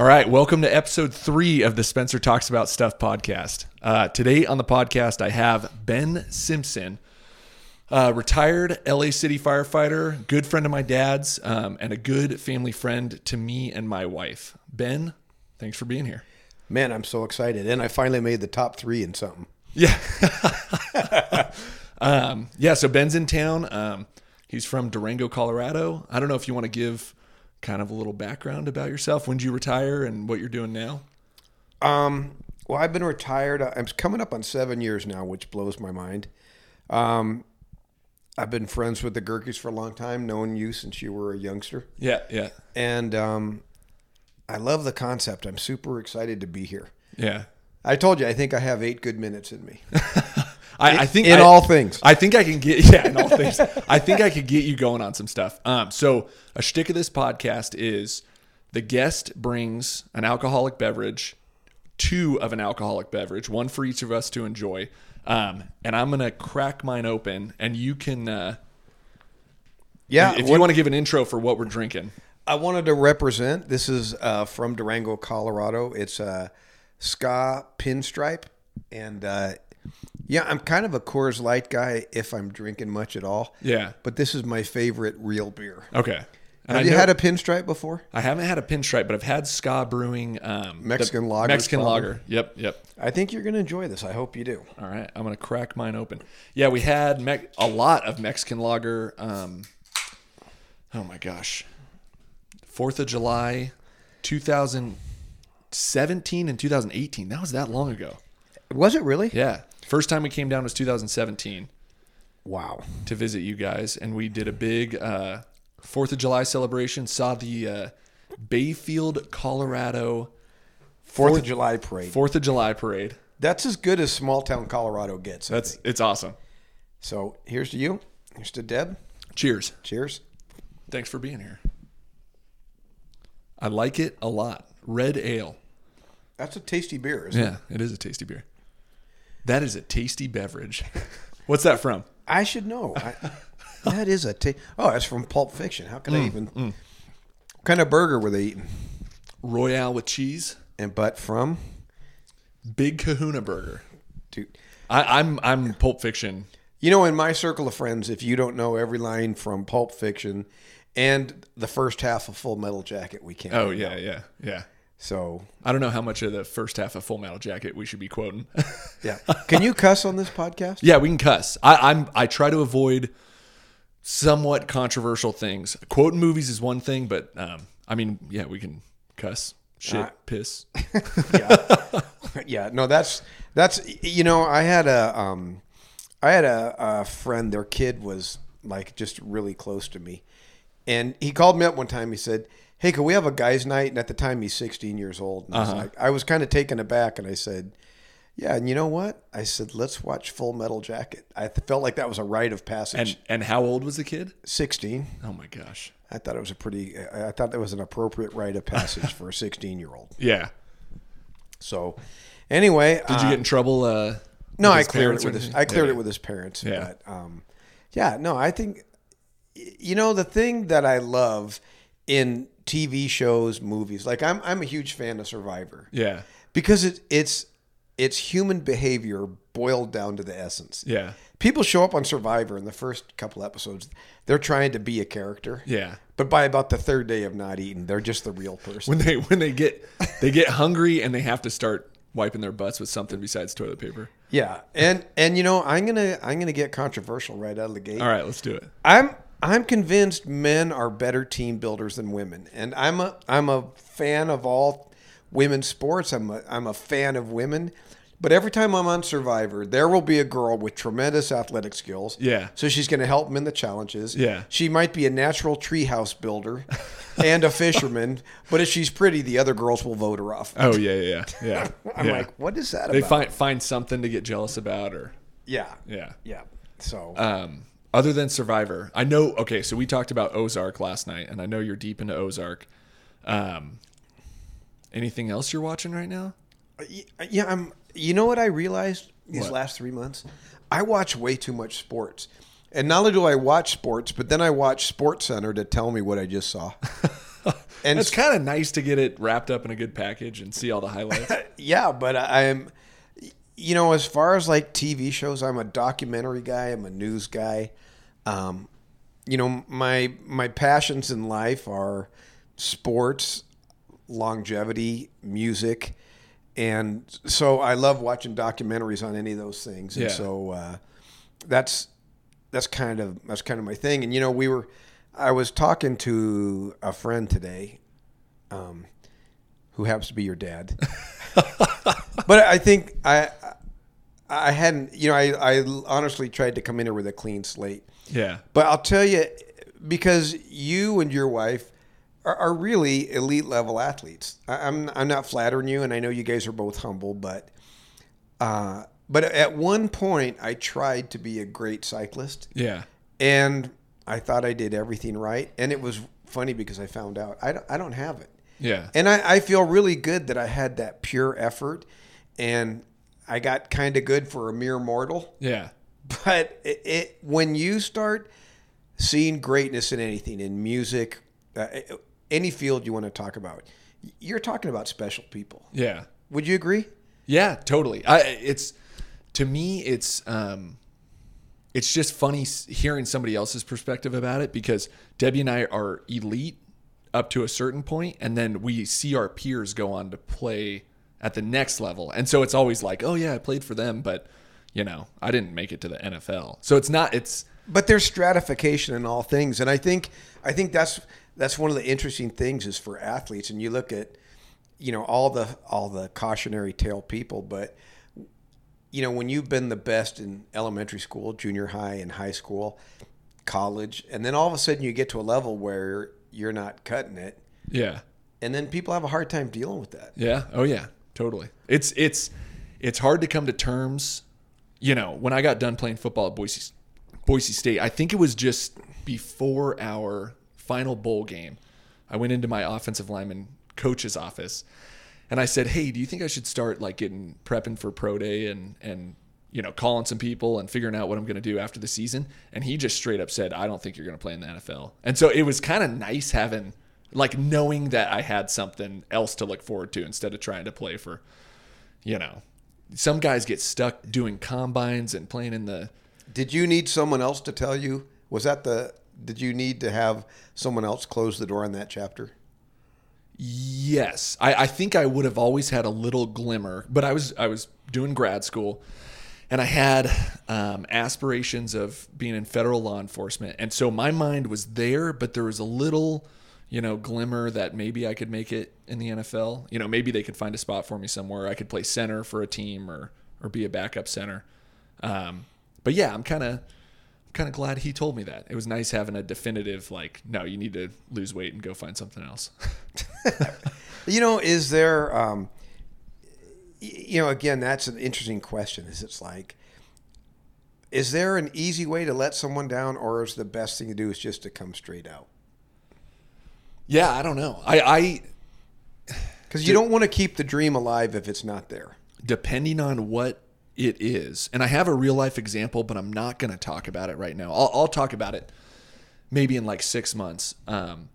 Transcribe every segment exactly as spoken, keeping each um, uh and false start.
All right, welcome to episode three of the Spencer Talks About Stuff podcast. Uh, today on the podcast, I have Ben Simpson, uh, retired L A City firefighter, good friend of my dad's, um, and a good family friend to me and my wife. Ben, thanks for being here. Man, I'm so excited. And I finally made the top three in something. Yeah. um, yeah, so Ben's in town. Um, he's from Durango, Colorado. I don't know if you want to give kind of a little background about yourself. When did you retire and what you're doing now? Um, well, I've been retired. I'm coming up on seven years now, which blows my mind. Um, I've been friends with the Gurkies for a long time, knowing you since you were a youngster. Yeah, yeah. And um, I love the concept. I'm super excited to be here. Yeah. I told you, I think I have eight good minutes in me. I, in, I think in I, all things. I think I can get yeah in all things. I think I could get you going on some stuff. Um, so a shtick of this podcast is the guest brings an alcoholic beverage, two of an alcoholic beverage, one for each of us to enjoy. Um, and I'm gonna crack mine open, and you can. Uh, yeah, if what, you want to give an intro for what we're drinking. I wanted to represent. This is uh, from Durango, Colorado. It's a uh, Ska Pinstripe, and. Uh, Yeah, I'm kind of a Coors Light guy if I'm drinking much at all. Yeah. But this is my favorite real beer. Okay. And Have I you know, had a Pinstripe before? I haven't had a Pinstripe, but I've had Ska Brewing. Um, Mexican lager. Mexican lager. lager. Yep, yep. I think you're going to enjoy this. I hope you do. All right. I'm going to crack mine open. Yeah, we had me- a lot of Mexican lager. Um, oh, my gosh. fourth of July, two thousand seventeen and two thousand eighteen. That was that long ago. Was it really? Yeah. First time we came down was two thousand seventeen. Wow. To visit you guys. And we did a big uh, fourth of July celebration. Saw the uh, Bayfield, Colorado. fourth of July parade. fourth of July parade. That's as good as small town Colorado gets. That's It's awesome. So here's to you. Here's to Deb. Cheers. Cheers. Thanks for being here. I like it a lot. Red ale. That's a tasty beer, isn't yeah, it? Yeah, it is a tasty beer. That is a tasty beverage. What's that from? I should know. I, that is a ta- Oh, that's from Pulp Fiction. How can mm, I even? Mm. What kind of burger were they eating? Royale with cheese. And but from Big Kahuna Burger. Dude, I, I'm I'm Pulp Fiction. You know, in my circle of friends, if you don't know every line from Pulp Fiction and the first half of Full Metal Jacket, we can't. Oh yeah, know. yeah, yeah. So I don't know how much of the first half of Full Metal Jacket we should be quoting. Yeah, can you cuss on this podcast? Yeah, we can cuss. I, I'm I try to avoid somewhat controversial things. Quoting movies is one thing, but um, I mean, yeah, we can cuss, shit, uh, piss. Yeah, yeah. No, that's that's you know, I had a um, I had a, a friend. Their kid was like just really close to me, and he called me up one time. He said, hey, could we have a guy's night? And at the time, he's sixteen years old. And uh-huh. I, was like, I was kind of taken aback, and I said, yeah, and you know what? I said, let's watch Full Metal Jacket. I felt like that was a rite of passage. And, and how old was the kid? sixteen. Oh, my gosh. I thought it was a pretty – I thought that was an appropriate rite of passage for a sixteen-year-old. Yeah. So, anyway. Did um, you get in trouble uh, No, I cleared it with his, I cleared yeah. it with his parents. Yeah. But, um, yeah, no, I think – you know, the thing that I love in – T V shows, movies. Like I'm, I'm a huge fan of Survivor. Yeah, because it, it's, it's human behavior boiled down to the essence. Yeah, people show up on Survivor in the first couple episodes. They're trying to be a character. Yeah, but by about the third day of not eating, they're just the real person. When they, when they get, they get hungry and they have to start wiping their butts with something besides toilet paper. Yeah, and and you know I'm gonna, I'm gonna get controversial right out of the gate. All right, let's do it. I'm. I'm convinced men are better team builders than women, and I'm a I'm a fan of all women's sports. I'm a, I'm a fan of women, but every time I'm on Survivor, there will be a girl with tremendous athletic skills. Yeah, so she's going to help them in the challenges. Yeah, she might be a natural treehouse builder and a fisherman, but if she's pretty, the other girls will vote her off. Oh yeah, yeah, yeah. I'm yeah. like, what is that? They about? find find something to get jealous about, or yeah, yeah, yeah. So. Um, Other than Survivor, I know, okay, so we talked about Ozark last night, and I know you're deep into Ozark. Um, anything else you're watching right now? Yeah, I'm. You know what I realized these what? last three months? I watch way too much sports. And not only do I watch sports, but then I watch SportsCenter to tell me what I just saw. And it's kind of nice to get it wrapped up in a good package and see all the highlights. Yeah, but I'm, you know, as far as like T V shows, I'm a documentary guy. I'm a news guy. Um, you know, my my passions in life are sports, longevity, music. And so I love watching documentaries on any of those things. And yeah. so uh, that's that's kind of that's kind of my thing. And, you know, we were I was talking to a friend today um, who happens to be your dad. But I think I I hadn't, you know, I, I honestly tried to come in here with a clean slate. Yeah. But I'll tell you, because you and your wife are, are really elite level athletes. I, I'm I'm not flattering you, and I know you guys are both humble, but uh, but at one point I tried to be a great cyclist. Yeah. And I thought I did everything right, and it was funny because I found out I don't, I don't have it. Yeah. And I, I feel really good that I had that pure effort, and I got kind of good for a mere mortal. Yeah. But it, it when you start seeing greatness in anything, in music, uh, any field you want to talk about, you're talking about special people. Yeah. Would you agree? Yeah, totally. I it's to me it's um it's just funny hearing somebody else's perspective about it, because Debbie and I are elite up to a certain point, and then we see our peers go on to play at the next level. And so it's always like, oh yeah, I played for them, but you know, I didn't make it to the N F L. So it's not, it's, but there's stratification in all things. And I think, I think that's, that's one of the interesting things is for athletes. And you look at, you know, all the, all the cautionary tale people, but you know, when you've been the best in elementary school, junior high and high school, college, and then all of a sudden you get to a level where you're not cutting it. Yeah. And then people have a hard time dealing with that. Yeah. Oh yeah, totally. It's, it's, it's hard to come to terms. You know, when I got done playing football at Boise, Boise State, I think it was just before our final bowl game, I went into my offensive lineman coach's office and I said, hey, do you think I should start like getting prepping for pro day and, and, you know, calling some people and figuring out what I'm going to do after the season? And he just straight up said, I don't think you're going to play in the N F L. And so it was kind of nice having, like, knowing that I had something else to look forward to instead of trying to play for, you know. Some guys get stuck doing combines and playing in the... Did you need someone else to tell you? Was that the... Did you need to have someone else close the door on that chapter? Yes. I, I think I would have always had a little glimmer, but I was I was doing grad school, and I had um, aspirations of being in federal law enforcement. And so my mind was there, but there was a little, you know, glimmer that maybe I could make it in the N F L. You know, maybe they could find a spot for me somewhere. I could play center for a team or, or be a backup center. Um, but yeah, I'm kind of, kind of glad he told me that. It was nice having a definitive, like, no, you need to lose weight and go find something else. You know, is there, um, you know, again, that's an interesting question. Is it's like, is there an easy way to let someone down, or is the best thing to do is just to come straight out? Yeah, I don't know. I because you don't want to keep the dream alive if it's not there. Depending on what it is, and I have a real life example, but I'm not going to talk about it right now. I'll, I'll talk about it maybe in like six months. Um,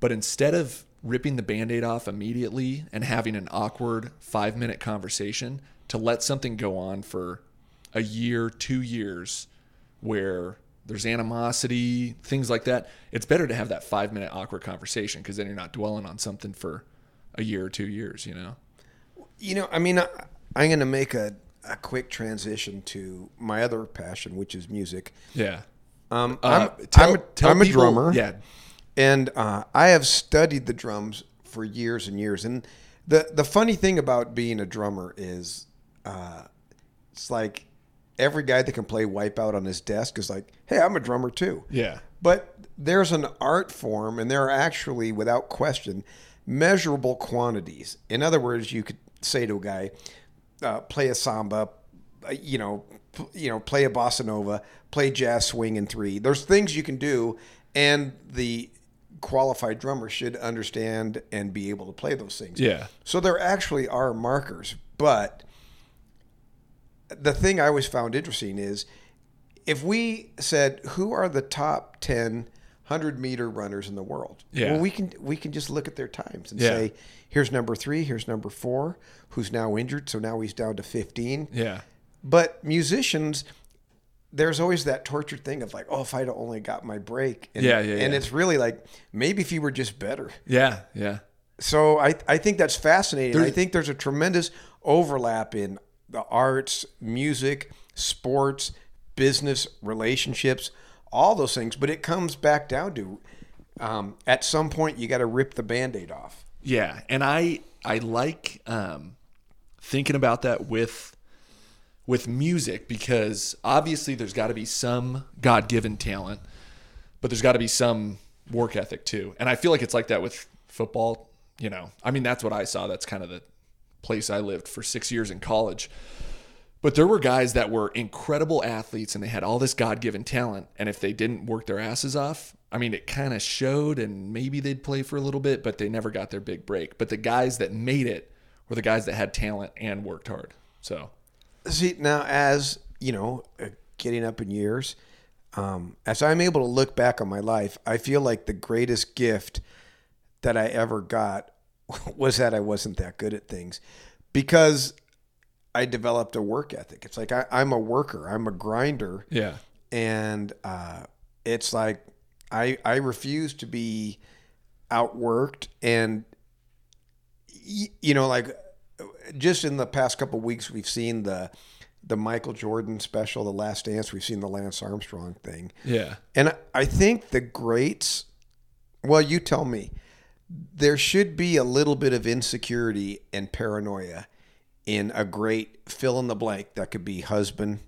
but instead of ripping the Band-Aid off immediately and having an awkward five minute conversation, to let something go on for a year, two years, where there's animosity, things like that. It's better to have that five-minute awkward conversation, because then you're not dwelling on something for a year or two years, you know? You know, I mean, I, I'm going to make a, a quick transition to my other passion, which is music. Yeah. Um, uh, I'm, tell, I'm, a, tell I'm people, a drummer. Yeah. And uh, I have studied the drums for years and years. And the, the funny thing about being a drummer is uh, it's like, every guy that can play Wipeout on his desk is like, hey, I'm a drummer too. Yeah. But there's an art form, and there are actually, without question, measurable quantities. In other words, you could say to a guy, uh, play a samba, you know, p- you know, play a bossa nova, play jazz swing in three. There's things you can do, and the qualified drummer should understand and be able to play those things. Yeah. So there actually are markers, but... The thing I always found interesting is if we said, who are the top ten hundred-meter runners in the world. Yeah. Well, we can we can just look at their times and yeah. say, here's number three, here's number four, who's now injured, so now he's down to fifteen. Yeah. But musicians, there's always that tortured thing of like, oh, if I'd only got my break. And, yeah, yeah, yeah. And it's really like, maybe if you were just better. Yeah, yeah. So I, I think that's fascinating. There's, I think there's a tremendous overlap in the arts, music, sports, business, relationships, all those things. But it comes back down to um, at some point you got to rip the Band-Aid off. Yeah, and I I like um, thinking about that with with music, because obviously there's got to be some God-given talent, but there's got to be some work ethic too. And I feel like it's like that with football, you know. I mean, that's what I saw. That's kind of the place I lived for six years in college. But there were guys that were incredible athletes and they had all this God-given talent. And if they didn't work their asses off, I mean, it kind of showed, and maybe they'd play for a little bit, but they never got their big break. But the guys that made it were the guys that had talent and worked hard. So... See, now, as, you know, getting up in years, um, as I'm able to look back on my life, I feel like the greatest gift that I ever got was that I wasn't that good at things, because I developed a work ethic. It's like, I, I'm a worker. I'm a grinder. Yeah. And uh, it's like, I, I refuse to be outworked. And, y- you know, like... Just in the past couple of weeks, we've seen the the Michael Jordan special, The Last Dance. We've seen the Lance Armstrong thing. Yeah. And I think the greats, well, you tell me, there should be a little bit of insecurity and paranoia in a great fill-in-the-blank that could be husband,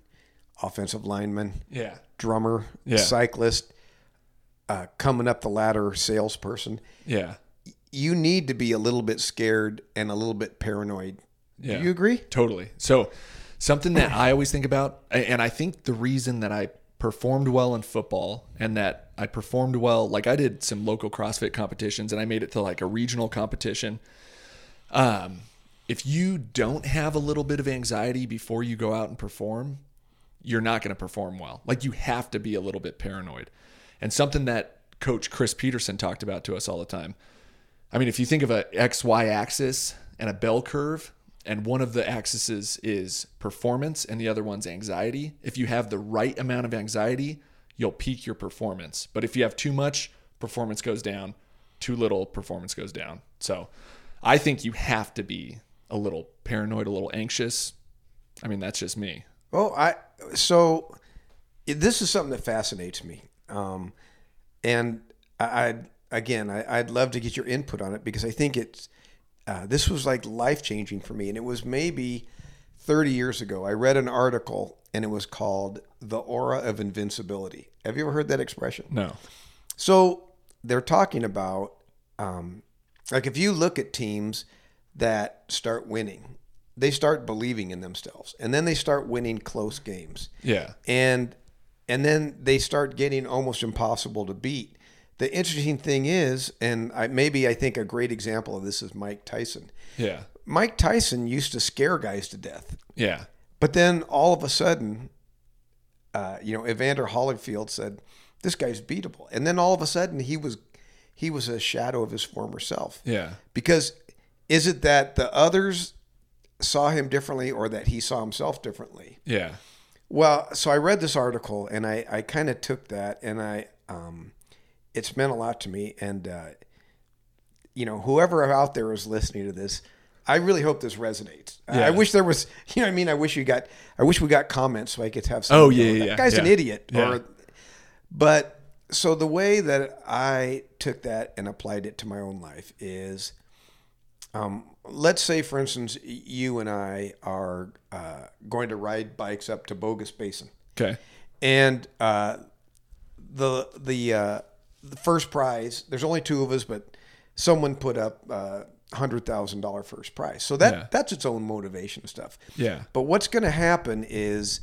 offensive lineman, yeah, drummer, yeah, cyclist, uh, coming up the ladder, salesperson. Yeah. You need to be a little bit scared and a little bit paranoid. Yeah. Do you agree? Totally. So something that I always think about, and I think the reason that I performed well in football and that I performed well, like I did some local CrossFit competitions and I made it to like a regional competition. Um, if you don't have a little bit of anxiety before you go out and perform, you're not going to perform well. Like you have to be a little bit paranoid. And something that Coach Chris Peterson talked about to us all the time, I mean, if you think of a X Y axis and a bell curve, and one of the axes is performance and the other one's anxiety, if you have the right amount of anxiety, you'll peak your performance. But if you have too much, performance goes down. Too little, performance goes down. So I think you have to be a little paranoid, a little anxious. I mean, that's just me. Well, I so this is something that fascinates me. Um, and I... I Again, I, I'd love to get your input on it, because I think it's uh, this was like life-changing for me. And it was maybe thirty years ago. I read an article, and it was called The Aura of Invincibility. Have you ever heard that expression? No. So they're talking about, um, like, if you look at teams that start winning, they start believing in themselves. And then they start winning close games. Yeah. And, and then they start getting almost impossible to beat. The interesting thing is, and I, maybe I think a great example of this is Mike Tyson. Yeah. Mike Tyson used to scare guys to death. Yeah. But then all of a sudden, uh, you know, Evander Holyfield said, this guy's beatable. And then all of a sudden he was, he was a shadow of his former self. Yeah. Because is it that the others saw him differently or that he saw himself differently? Yeah. Well, so I read this article and I, I kind of took that and I, um, it's meant a lot to me. And, uh, you know, whoever out there is listening to this, I really hope this resonates. Yeah. I, I wish there was, you know what I mean? I wish you got, I wish we got comments so I could have some. Oh yeah, yeah. That guy's yeah. an idiot. Yeah. Or, but so the way that I took that and applied it to my own life is, um, let's say for instance, you and I are, uh, going to ride bikes up to Bogus Basin. Okay. And, uh, the, the, uh, the first prize, there's only two of us, but someone put up a uh, one hundred thousand dollars first prize. So that yeah. that's its own motivation stuff. Yeah. But what's going to happen is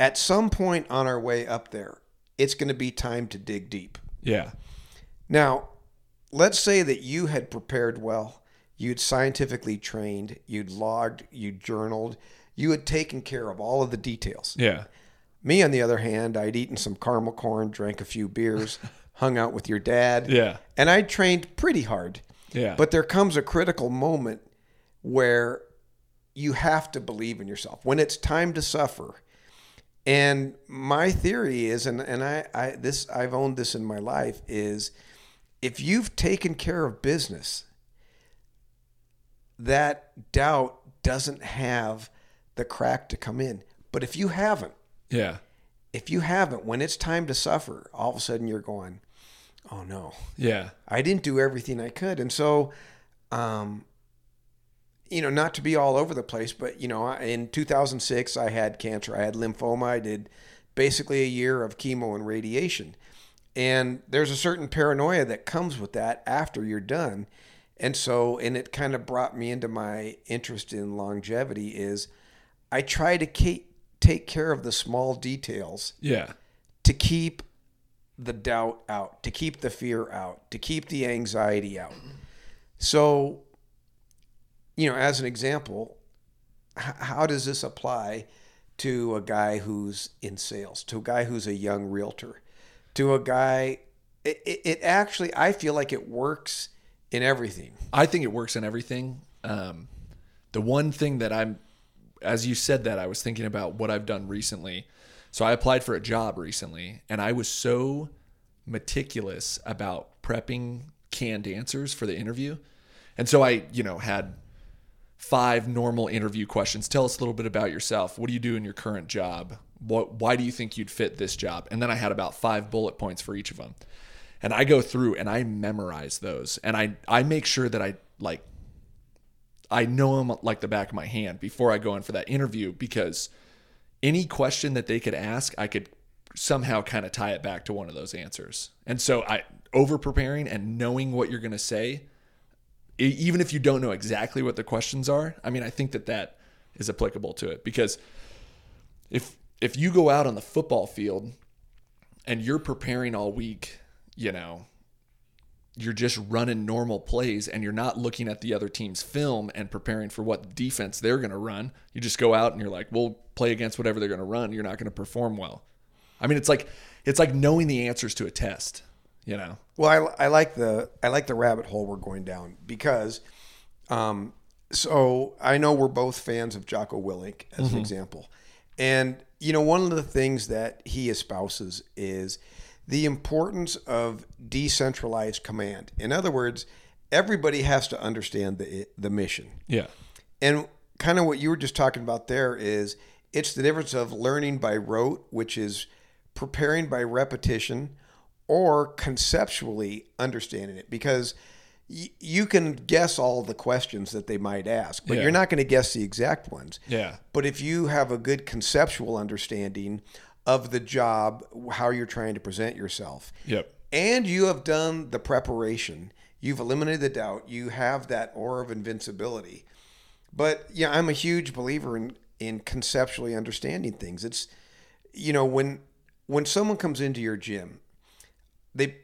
at some point on our way up there, it's going to be time to dig deep. Yeah. Now, let's say that you had prepared well, you'd scientifically trained, you'd logged, you'd journaled, you had taken care of all of the details. Yeah. Me, on the other hand, I'd eaten some caramel corn, drank a few beers, hung out with your dad. Yeah. And I trained pretty hard. Yeah. But there comes a critical moment where you have to believe in yourself when it's time to suffer. And my theory is, and, and I, I this I've owned this in my life, is if you've taken care of business, that doubt doesn't have the crack to come in. But if you haven't, yeah, if you haven't, when it's time to suffer, all of a sudden you're going, oh no, yeah, I didn't do everything I could. And so, um, you know, not to be all over the place, but you know, in two thousand six, I had cancer, I had lymphoma, I did basically a year of chemo and radiation. And there's a certain paranoia that comes with that after you're done. And so, and it kind of brought me into my interest in longevity is I try to keep, take care of the small details, yeah, to keep the doubt out, to keep the fear out, to keep the anxiety out. So, you know, as an example, how does this apply to a guy who's in sales, to a guy who's a young realtor, to a guy, it, it actually, I feel like it works in everything. I think it works in everything. Um, the one thing that I'm, as you said that, I was thinking about what I've done recently. So I applied for a job recently, and I was so meticulous about prepping canned answers for the interview. And so I, you know, had five normal interview questions. Tell us a little bit about yourself. What do you do in your current job? What, why do you think you'd fit this job? And then I had about five bullet points for each of them. And I go through and I memorize those. And I, I make sure that I like, I know them like the back of my hand before I go in for that interview, because any question that they could ask, I could somehow kind of tie it back to one of those answers. And so I over preparing and knowing what you're going to say, even if you don't know exactly what the questions are, I mean, I think that that is applicable to it, because if, if you go out on the football field and you're preparing all week, you know, you're just running normal plays and you're not looking at the other team's film and preparing for what defense they're going to run. You just go out and you're like, we'll play against whatever they're going to run. You're not going to perform well. I mean, it's like, it's like knowing the answers to a test, you know? Well, I, I like the, I like the rabbit hole we're going down, because, um, so I know we're both fans of Jocko Willink as mm-hmm. an example. And, you know, one of the things that he espouses is the importance of decentralized command. In other words, everybody has to understand the the mission. Yeah. And kind of what you were just talking about there is it's the difference of learning by rote, which is preparing by repetition, or conceptually understanding it, because y- you can guess all the questions that they might ask, but yeah. you're not going to guess the exact ones. Yeah. But if you have a good conceptual understanding of the job, how you're trying to present yourself. Yep. And you have done the preparation. You've eliminated the doubt. You have that aura of invincibility. But yeah, I'm a huge believer in, in conceptually understanding things. It's, you know, when, when someone comes into your gym, they,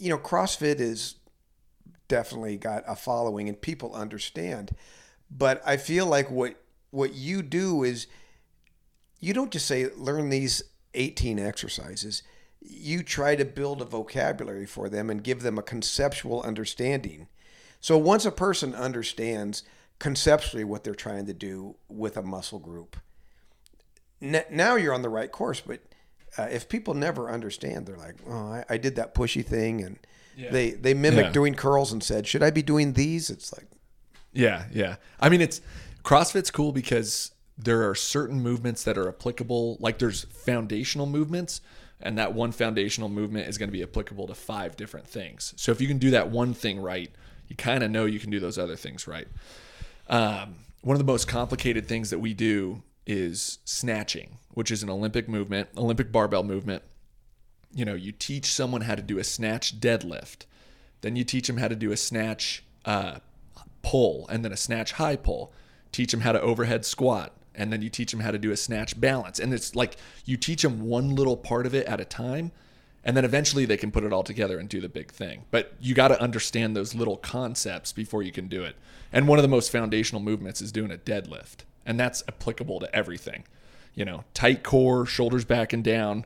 you know, CrossFit is definitely got a following and people understand, but I feel like what, what you do is, you don't just say, learn these eighteen exercises. You try to build a vocabulary for them and give them a conceptual understanding. So once a person understands conceptually what they're trying to do with a muscle group, n- now you're on the right course. But uh, if people never understand, they're like, oh, I, I did that pushy thing. And yeah. they, they mimic yeah. doing curls and said, should I be doing these? It's like. Yeah, yeah. I mean, it's CrossFit's cool because there are certain movements that are applicable. Like there's foundational movements, and that one foundational movement is going to be applicable to five different things. So if you can do that one thing right, you kind of know you can do those other things right. Um, one of the most complicated things that we do is snatching, which is an Olympic movement, Olympic barbell movement. You know, you teach someone how to do a snatch deadlift. Then you teach them how to do a snatch uh, pull, and then a snatch high pull. Teach them how to overhead squat. And then you teach them how to do a snatch balance. And it's like you teach them one little part of it at a time, and then eventually they can put it all together and do the big thing. But you got to understand those little concepts before you can do it. And one of the most foundational movements is doing a deadlift. And that's applicable to everything. You know, tight core, shoulders back and down,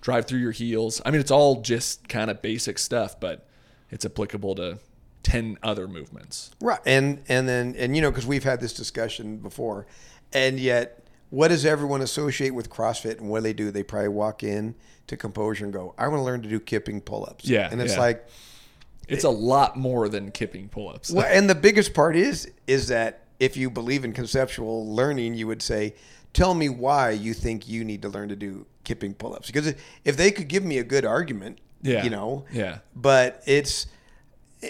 drive through your heels. I mean, it's all just kind of basic stuff, but it's applicable to ten other movements. Right. And, and then, and you know, because we've had this discussion before, and yet what does everyone associate with CrossFit, and what do they do? They probably walk in to Composure and go, I want to learn to do kipping pull-ups. Yeah. And it's yeah. like, it's it, a lot more than kipping pull-ups. Well, and the biggest part is, is that if you believe in conceptual learning, you would say, tell me why you think you need to learn to do kipping pull-ups. Because if they could give me a good argument, yeah. you know, yeah. but it's,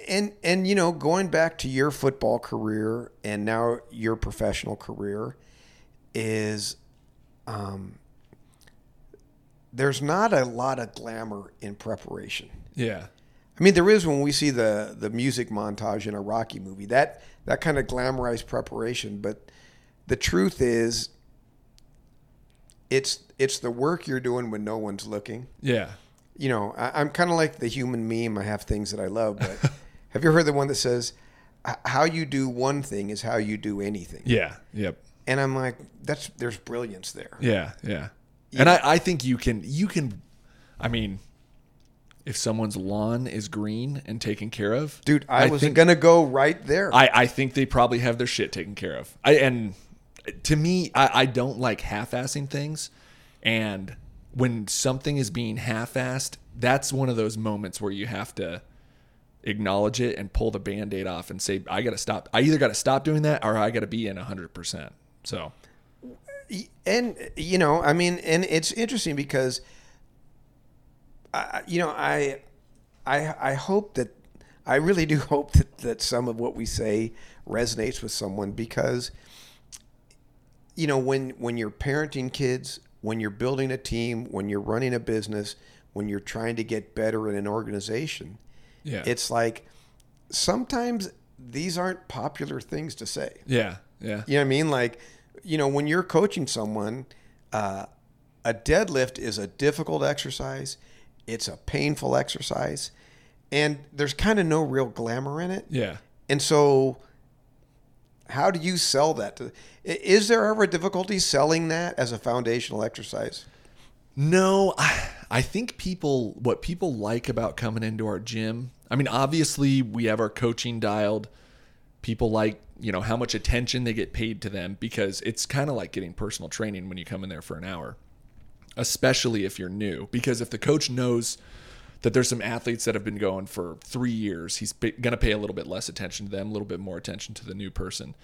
and, and, you know, going back to your football career and now your professional career is, um, there's not a lot of glamour in preparation. Yeah. I mean, there is when we see the, the music montage in a Rocky movie, that, that kind of glamorized preparation. But the truth is, It's it's the work you're doing when no one's looking. Yeah. You know, I, I'm kind of like the human meme. I have things that I love, but have you heard the one that says, how you do one thing is how you do anything? Yeah. Yep. And I'm like, that's there's brilliance there. Yeah. Yeah. You and I, I think you can, you can, I mean, if someone's lawn is green and taken care of. Dude, I, I wasn't going to go right there. I, I think they probably have their shit taken care of. I and... To me, I, I don't like half-assing things, and when something is being half-assed, that's one of those moments where you have to acknowledge it and pull the Band-Aid off and say, I got to stop. I either got to stop doing that or I got to be in one hundred percent. So, and, you know, I mean, and it's interesting because, I, you know, I, I, I hope that, I really do hope that, that some of what we say resonates with someone because... You know, when, when you're parenting kids, when you're building a team, when you're running a business, when you're trying to get better in an organization, yeah. it's like sometimes these aren't popular things to say. Yeah, yeah. You know what I mean? Like, you know, when you're coaching someone, uh, a deadlift is a difficult exercise. It's a painful exercise. And there's kind of no real glamour in it. Yeah. And so... How do you sell that? Is there ever a difficulty selling that as a foundational exercise? No, I, I think people, what people like about coming into our gym, I mean, obviously we have our coaching dialed. People like, you know, how much attention they get paid to them because it's kind of like getting personal training when you come in there for an hour, especially if you're new, because if the coach knows that there's some athletes that have been going for three years. He's going to pay a little bit less attention to them, a little bit more attention to the new person.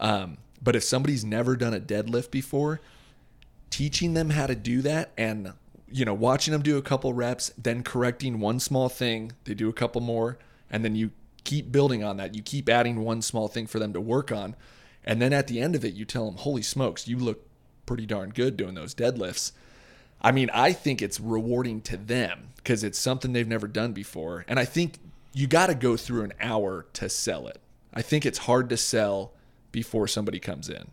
Um, but if somebody's never done a deadlift before, teaching them how to do that and, you know, watching them do a couple reps, then correcting one small thing, they do a couple more, and then you keep building on that. You keep adding one small thing for them to work on. And then at the end of it, you tell them, holy smokes, you look pretty darn good doing those deadlifts. I mean, I think it's rewarding to them because it's something they've never done before. And I think you got to go through an hour to sell it. I think it's hard to sell before somebody comes in.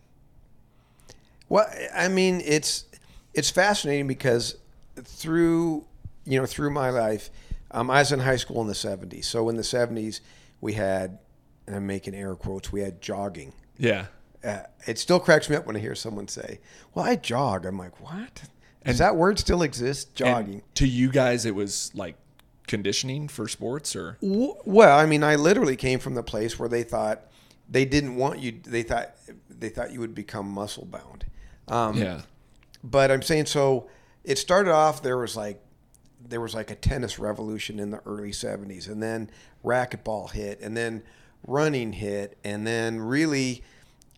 Well, I mean, it's it's fascinating because through, you know, through my life, um, I was in high school in the seventies. So in the seventies, we had, and I'm making air quotes, we had jogging. Yeah. Uh, it still cracks me up when I hear someone say, well, I jog. I'm like, what? And, does that word still exist? Jogging. To you guys, it was like conditioning for sports or? Well, I mean, I literally came from the place where they thought they didn't want you. They thought they thought you would become muscle bound. Um, yeah. But I'm saying, so it started off, there was like, there was like a tennis revolution in the early seventies, and then racquetball hit, and then running hit. And then really,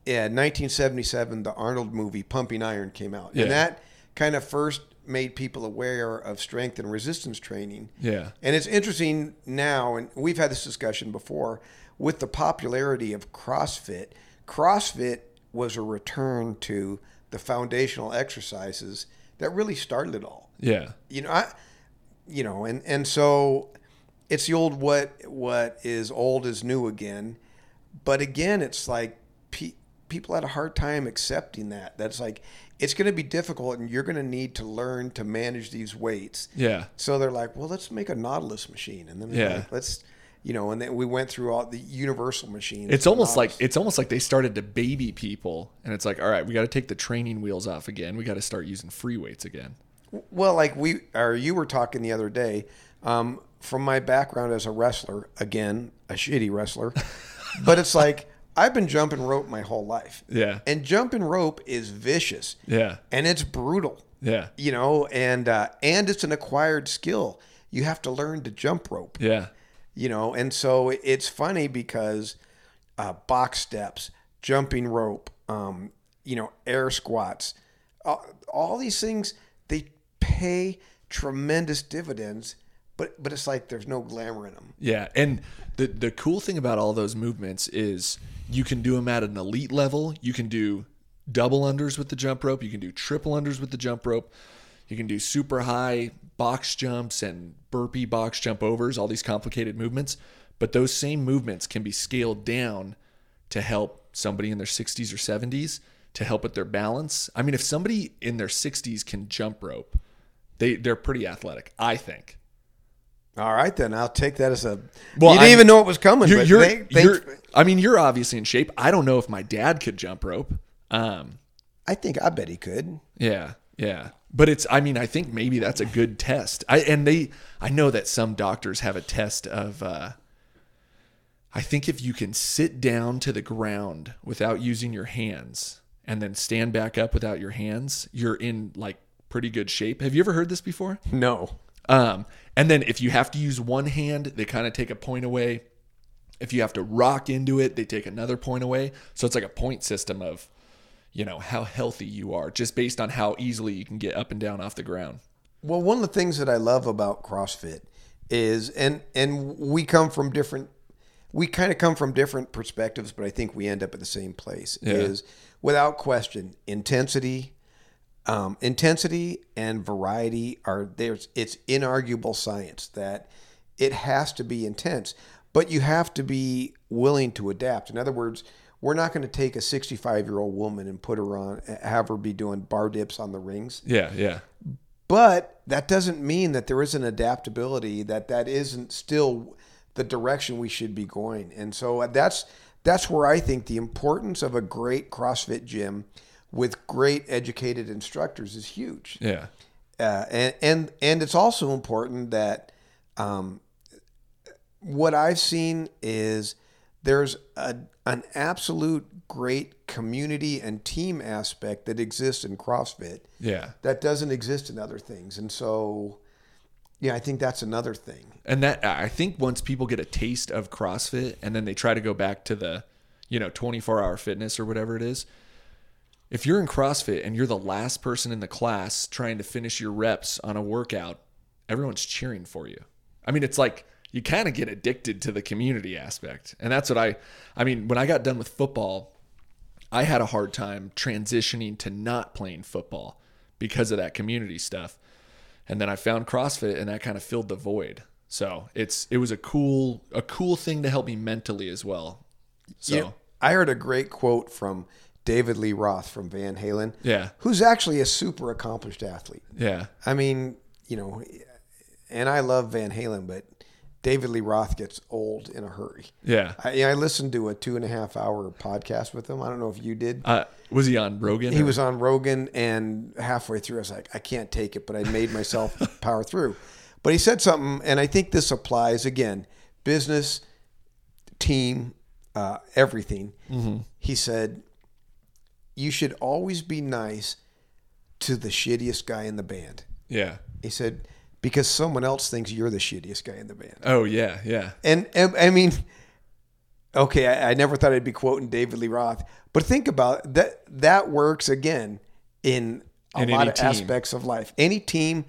yeah, nineteen seventy-seven, the Arnold movie Pumping Iron came out. Yeah. And that kind of first made people aware of strength and resistance training. Yeah. And it's interesting now, and we've had this discussion before, with the popularity of CrossFit, CrossFit was a return to the foundational exercises that really started it all. Yeah. You know, I, you know, and, and so it's the old what what is old is new again. But again, it's like pe- people had a hard time accepting that. That's like... It's going to be difficult, and you're going to need to learn to manage these weights. Yeah. So they're like, well, let's make a Nautilus machine, and then yeah. like, let's, you know, and then we went through all the universal machines. It's almost like it's almost like they started to baby people, and it's like, all right, we got to take the training wheels off again. We got to start using free weights again. Well, like we or you were talking the other day, um, from my background as a wrestler, again, a shitty wrestler, but it's like I've been jumping rope my whole life. Yeah. And jumping rope is vicious. Yeah. And it's brutal. Yeah. You know, and uh, and it's an acquired skill. You have to learn to jump rope. Yeah. You know, and so it's funny because uh, box steps, jumping rope, um, you know, air squats, uh, all these things, they pay tremendous dividends, but but it's like there's no glamour in them. Yeah, and the the cool thing about all those movements is you can do them at an elite level. You can do double unders with the jump rope. You can do triple unders with the jump rope. You can do super high box jumps and burpee box jump overs, all these complicated movements. But those same movements can be scaled down to help somebody in their sixties or seventies, to help with their balance. I mean, if somebody in their sixties can jump rope, they, they're pretty athletic, I think. All right, then. I'll take that as a... Well, you didn't I'm, even know it was coming. You're, but you're, they, they, you're, I mean, you're obviously in shape. I don't know if my dad could jump rope. Um, I think I bet he could. Yeah, yeah. But it's, I mean, I think maybe that's a good test. I and they, I know that some doctors have a test of, uh, I think if you can sit down to the ground without using your hands and then stand back up without your hands, you're in like pretty good shape. Have you ever heard this before? No. Um, and then if you have to use one hand, they kind of take a point away. If you have to rock into it, they take another point away. So it's like a point system of, you know, how healthy you are just based on how easily you can get up and down off the ground. Well, one of the things that I love about CrossFit is, and, and we come from different, we kind of come from different perspectives, but I think we end up at the same place, yeah. is without question, intensity, um, intensity and variety are there's, it's inarguable science that it has to be intense, but you have to be willing to adapt. In other words, we're not going to take a sixty-five-year-old woman and put her on, have her be doing bar dips on the rings. Yeah, yeah. But that doesn't mean that there isn't adaptability, that that isn't still the direction we should be going. And so that's that's where I think the importance of a great CrossFit gym with great educated instructors is huge. Yeah. Uh, and, and and it's also important that um, what I've seen is there's a an absolute great community and team aspect that exists in CrossFit. Yeah. That doesn't exist in other things. And so, yeah, I think that's another thing. And that, I think once people get a taste of CrossFit and then they try to go back to the, you know, twenty-four hour fitness or whatever it is, if you're in CrossFit and you're the last person in the class trying to finish your reps on a workout, everyone's cheering for you. I mean, it's like, you kind of get addicted to the community aspect. And that's what I, I mean, when I got done with football, I had a hard time transitioning to not playing football because of that community stuff. And then I found CrossFit and that kind of filled the void. So it's, it was a cool, a cool thing to help me mentally as well. So yeah, I heard a great quote from David Lee Roth from Van Halen. Yeah. Who's actually a super accomplished athlete. Yeah. I mean, you know, and I love Van Halen, but David Lee Roth gets old in a hurry. Yeah. I, I listened to a two and a half hour podcast with him. I don't know if you did. Uh, was he on Rogan? He or? was on Rogan, and halfway through I was like, I can't take it, but I made myself power through. But he said something, and I think this applies, again, business, team, uh, everything. Mm-hmm. He said, you should always be nice to the shittiest guy in the band. Yeah. He said, because someone else thinks you're the shittiest guy in the band. Oh, yeah, yeah. And, and I mean, okay, I, I never thought I'd be quoting David Lee Roth, but think about that. That works, again, in a in lot of team. aspects of life. Any team.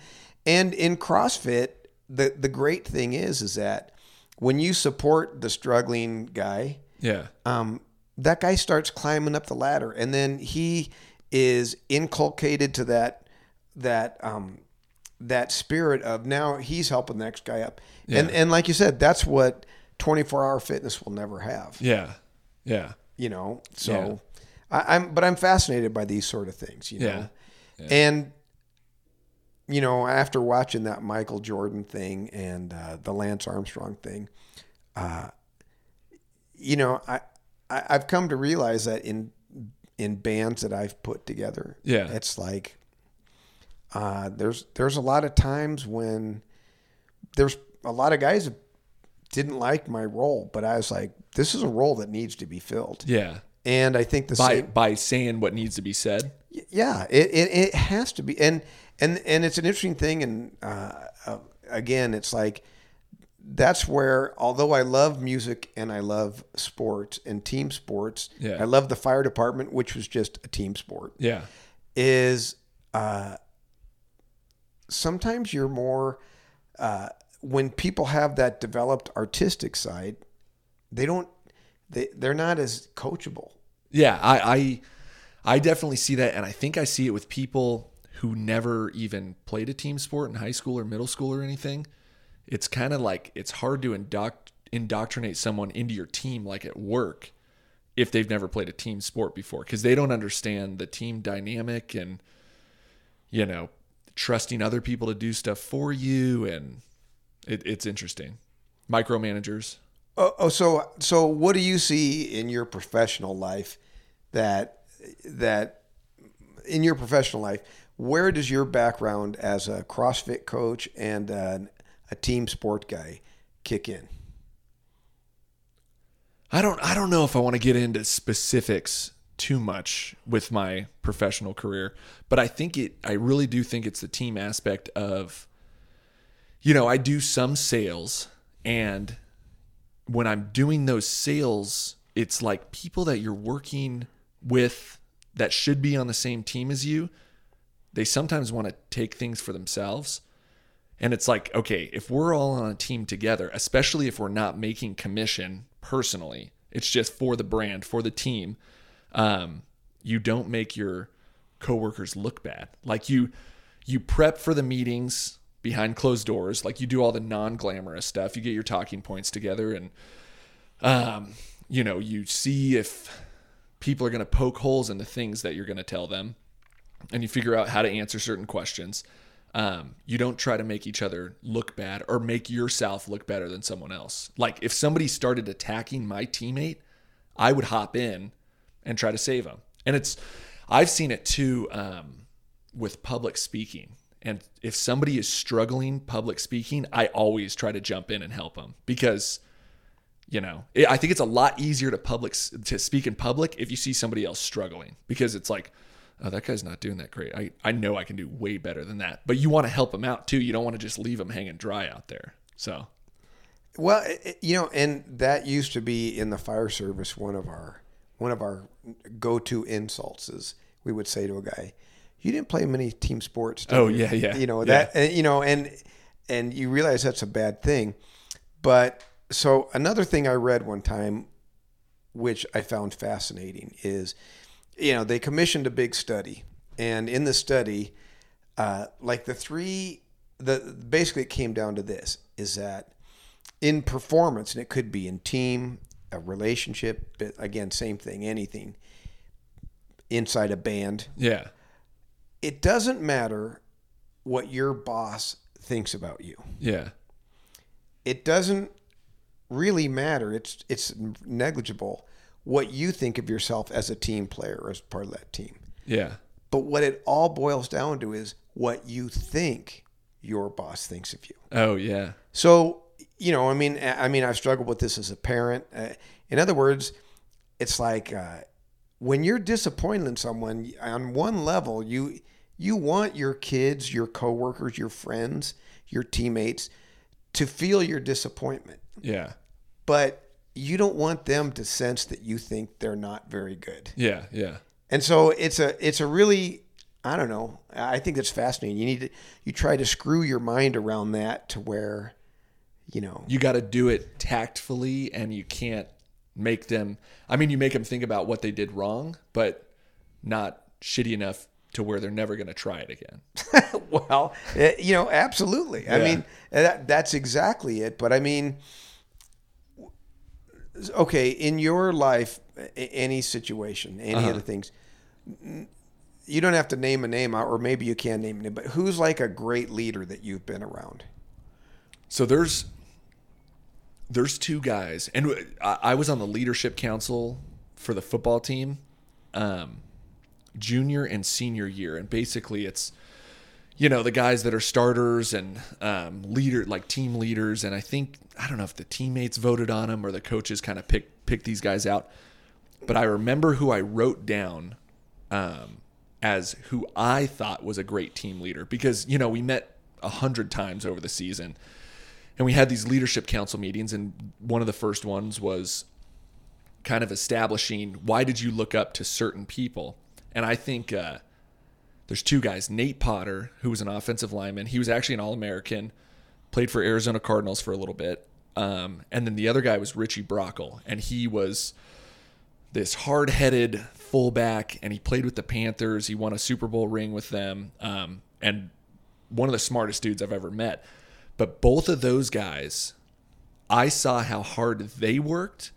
And in CrossFit, the, the great thing is, is that when you support the struggling guy, yeah, um, that guy starts climbing up the ladder. And then he is inculcated to that, that um that spirit of now he's helping the next guy up. Yeah. And and like you said, that's what twenty-four hour fitness will never have. Yeah. Yeah. You know, so yeah. I, I'm, but I'm fascinated by these sort of things, you know? Yeah. Yeah. And, you know, after watching that Michael Jordan thing and uh, the Lance Armstrong thing, uh, you know, I, I, I've come to realize that in, in bands that I've put together, yeah, it's like, Uh, there's there's a lot of times when there's a lot of guys that didn't like my role, but I was like, this is a role that needs to be filled. Yeah. And I think the by, same, by saying what needs to be said. Yeah, it, it it has to be, and and and it's an interesting thing. And uh, uh, again, it's like that's where, although I love music and I love sports and team sports, yeah. I love the fire department, which was just a team sport. Yeah, is uh, sometimes you're more uh, when people have that developed artistic side, they don't they they're not as coachable. Yeah, I. I I definitely see that, and I think I see it with people who never even played a team sport in high school or middle school or anything. It's kind of like it's hard to indoct- indoctrinate someone into your team like at work if they've never played a team sport before, because they don't understand the team dynamic and, you know, trusting other people to do stuff for you, and it, it's interesting. Micromanagers. Oh, oh, so so what do you see in your professional life that – that in your professional life, where does your background as a CrossFit coach and a, a team sport guy kick in? I don't, I don't know if I want to get into specifics too much with my professional career, but I think it, I really do think it's the team aspect of, you know, I do some sales, and when I'm doing those sales, it's like people that you're working with that should be on the same team as you, they sometimes want to take things for themselves. And it's like, okay, if we're all on a team together, especially if we're not making commission personally, it's just for the brand, for the team, um, you don't make your coworkers look bad. Like you, you prep for the meetings behind closed doors. Like you do all the non-glamorous stuff. You get your talking points together, and, um, you know, you see if people are going to poke holes in the things that you're going to tell them, and you figure out how to answer certain questions. Um, you don't try to make each other look bad or make yourself look better than someone else. Like if somebody started attacking my teammate, I would hop in and try to save them. And it's, I've seen it too, um, with public speaking. And if somebody is struggling public speaking, I always try to jump in and help them, because you know, I think it's a lot easier to public to speak in public if you see somebody else struggling, because it's like, oh, that guy's not doing that great. I, I know I can do way better than that. But you want to help them out too. You don't want to just leave them hanging dry out there. So, well, you know, and that used to be in the fire service. One of our one of our go-to insults is we would say to a guy, "You didn't play many team sports." Oh you? yeah, yeah. You know that. Yeah. You know, and and you realize that's a bad thing, but. So another thing I read one time, which I found fascinating, is, you know, they commissioned a big study, and in the study, uh, like the three, the basically it came down to this, is that in performance, and it could be in team, a relationship, but again, same thing, anything inside a band. Yeah. It doesn't matter what your boss thinks about you. Yeah. It doesn't really matter. It's it's negligible what you think of yourself as a team player or as part of that team. Yeah. But what it all boils down to is what you think your boss thinks of you. Oh yeah. So, you know, I mean, I mean, I've struggled with this as a parent. Uh, in other words, it's like uh, when you're disappointed in someone, on one level, you you want your kids, your coworkers, your friends, your teammates to feel your disappointment. Yeah. But you don't want them to sense that you think they're not very good. Yeah, yeah. And so it's a it's a really, I don't know, I think that's fascinating. You need to, you try to screw your mind around that to where, you know. You got to do it tactfully, and you can't make them, I mean, you make them think about what they did wrong, but not shitty enough to where they're never going to try it again. Well, you know, absolutely. Yeah. I mean, that, that's exactly it. But I mean, okay, in your life, any situation, any uh-huh. of the things, you don't have to name a name out, or maybe you can name a name, but who's like a great leader that you've been around? So there's, there's two guys, and I, I was on the leadership council for the football team. Um, junior and senior year. And basically it's, you know, the guys that are starters and um, leader, like team leaders. And I think, I don't know if the teammates voted on them or the coaches kind of picked, picked these guys out. But I remember who I wrote down um, as who I thought was a great team leader, because, you know, we met a hundred times over the season and we had these leadership council meetings. And one of the first ones was kind of establishing, why did you look up to certain people? And I think, uh, there's two guys, Nate Potter, who was an offensive lineman. He was actually an All-American, played for Arizona Cardinals for a little bit. Um, and then the other guy was Richie Brockle, and he was this hard-headed fullback, and he played with the Panthers. He won a Super Bowl ring with them, um, and one of the smartest dudes I've ever met. But both of those guys, I saw how hard they worked,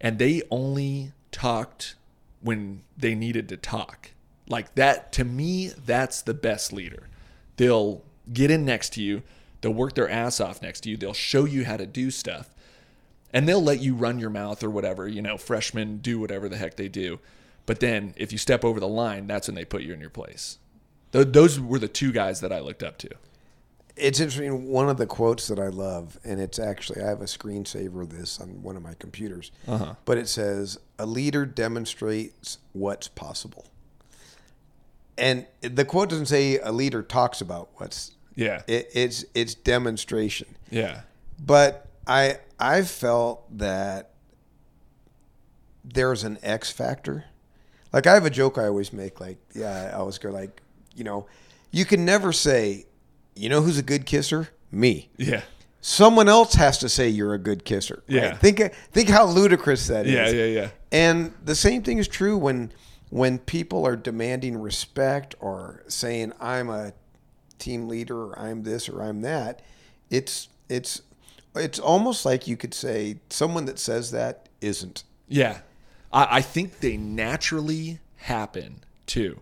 and they only talked when they needed to talk. Like that, to me, that's the best leader. They'll get in next to you. They'll work their ass off next to you. They'll show you how to do stuff. And they'll let you run your mouth or whatever. You know, freshmen do whatever the heck they do. But then if you step over the line, that's when they put you in your place. Those were the two guys that I looked up to. It's interesting. One of the quotes that I love, and it's actually, I have a screensaver of this on one of my computers. Uh-huh. But it says, a leader demonstrates what's possible. And the quote doesn't say a leader talks about what's yeah. It, it's it's demonstration. Yeah. But I I felt that there's an X factor. Like I have a joke I always make. Like yeah, I always go like, you know, you can never say, you know who's a good kisser? Me. Yeah. Someone else has to say you're a good kisser. Right? Yeah. Think think how ludicrous that yeah, is. Yeah. Yeah. Yeah. And the same thing is true when. When people are demanding respect or saying I'm a team leader or I'm this or I'm that, it's it's it's almost like you could say someone that says that isn't. Yeah, I, I think they naturally happen too.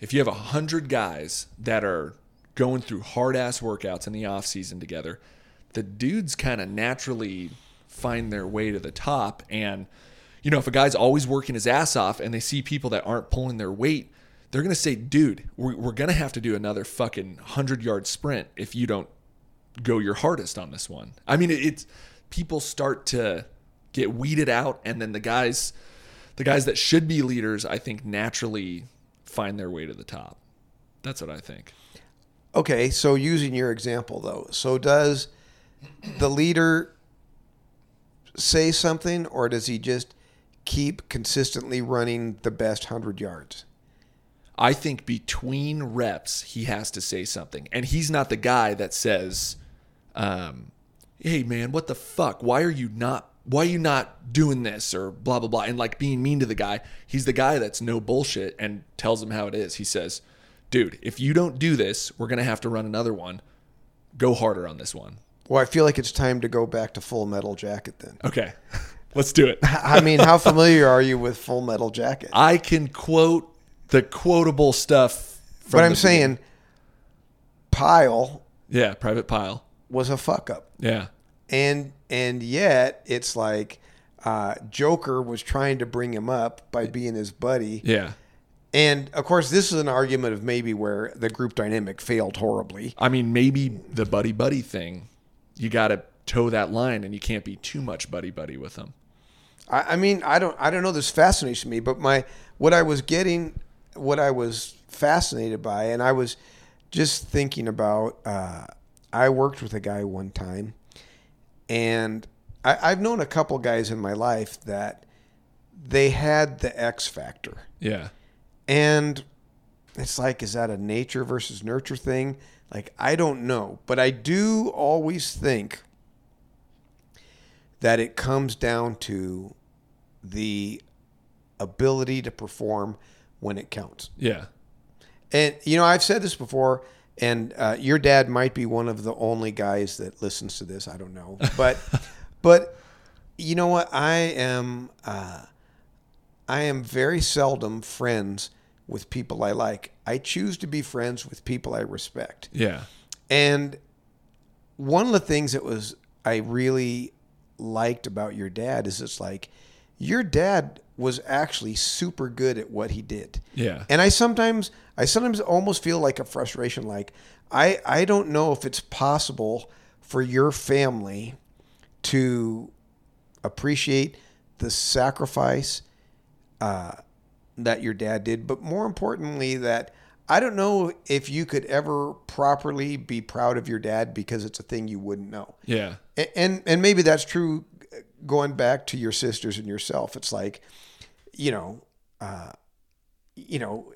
If you have a hundred guys that are going through hard ass workouts in the off season together, the dudes kind of naturally find their way to the top. And you know, if a guy's always working his ass off and they see people that aren't pulling their weight, they're going to say, dude, we're, we're going to have to do another fucking hundred-yard sprint if you don't go your hardest on this one. I mean, it's people start to get weeded out, and then the guys the guys that should be leaders, I think, naturally find their way to the top. That's what I think. Okay, so using your example, though, so does the leader say something, or does he just keep consistently running the best hundred yards? I think between reps, he has to say something. And he's not the guy that says, um, hey man, what the fuck? Why are you not, why are you not doing this or blah, blah, blah. And like being mean to the guy. He's the guy that's no bullshit and tells him how it is. He says, dude, if you don't do this, we're going to have to run another one. Go harder on this one. Well, I feel like it's time to go back to Full Metal Jacket then. Okay. Let's do it. I mean, how familiar are you with Full Metal Jacket? I can quote the quotable stuff. From but I'm saying movie. Pyle. Yeah, Private Pyle. Was a fuck up. Yeah. And and yet it's like uh, Joker was trying to bring him up by being his buddy. Yeah. And, of course, this is an argument of maybe where the group dynamic failed horribly. I mean, maybe the buddy-buddy thing, you got to toe that line and you can't be too much buddy-buddy with them. I mean, I don't, I don't know. This fascinates me, but my, what I was getting, what I was fascinated by, and I was just thinking about. Uh, I worked with a guy one time, and I, I've known a couple guys in my life that they had the X factor. Yeah, and it's like, is that a nature versus nurture thing? Like, I don't know, but I do always think that it comes down to the ability to perform when it counts. Yeah. And, you know, I've said this before, and uh, your dad might be one of the only guys that listens to this. I don't know. But, but you know what? I am, uh, I am very seldom friends with people I like. I choose to be friends with people I respect. Yeah. And one of the things that was, I really liked about your dad is it's like your dad was actually super good at what he did. Yeah. And I sometimes, I sometimes almost feel like a frustration. Like I, I don't know if it's possible for your family to appreciate the sacrifice uh, that your dad did, but more importantly, that I don't know if you could ever properly be proud of your dad because it's a thing you wouldn't know. Yeah. And, and, and maybe that's true going back to your sisters and yourself. It's like, you know, uh, you know,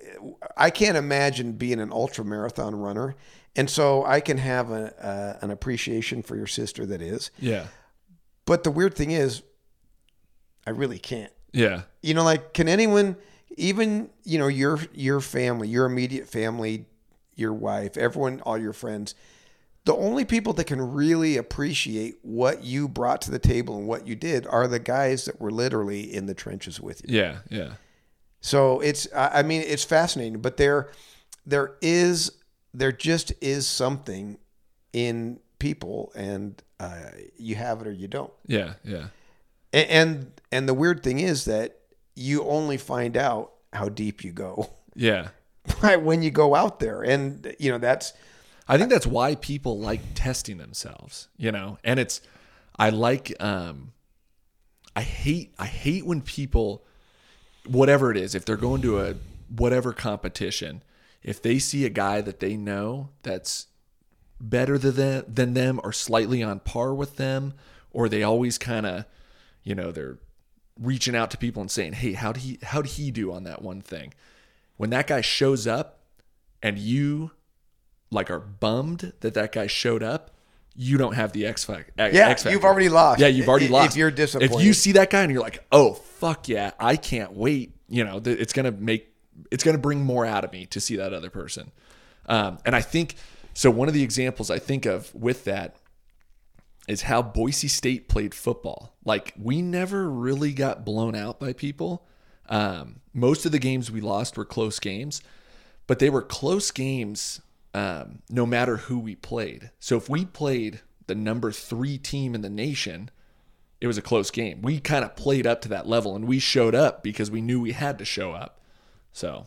I can't imagine being an ultra marathon runner. And so I can have a, a, an appreciation for your sister that is. Yeah. But the weird thing is I really can't. Yeah. You know, like, can anyone, even, you know, your, your family, your immediate family, your wife, everyone, all your friends, the only people that can really appreciate what you brought to the table and what you did are the guys that were literally in the trenches with you. Yeah. Yeah. So it's, I mean, it's fascinating, but there, there is, there just is something in people, and uh, you have it or you don't. Yeah. Yeah. And, and, and the weird thing is that you only find out how deep you go. Yeah. By when you go out there. And you know, that's, I think that's why people like testing themselves, you know, and it's, I like, um, I hate, I hate when people, whatever it is, if they're going to a, whatever competition, if they see a guy that they know that's better than them, than them or slightly on par with them, or they always kind of, you know, they're reaching out to people and saying, hey, how'd he, how'd he do on that one thing? When that guy shows up and you like are bummed that that guy showed up, you don't have the X factor. Yeah, X-fact you've already lost. Yeah, you've already if, lost. If you're disappointed. If you see that guy and you're like, oh, fuck yeah, I can't wait. You know, th- it's going to make, it's going to bring more out of me to see that other person. Um, and I think, so one of the examples I think of with that is how Boise State played football. Like, we never really got blown out by people. Um, most of the games we lost were close games, but they were close games um, no matter who we played. So if we played the number three team in the nation, it was a close game. We kind of played up to that level, and we showed up because we knew we had to show up. So,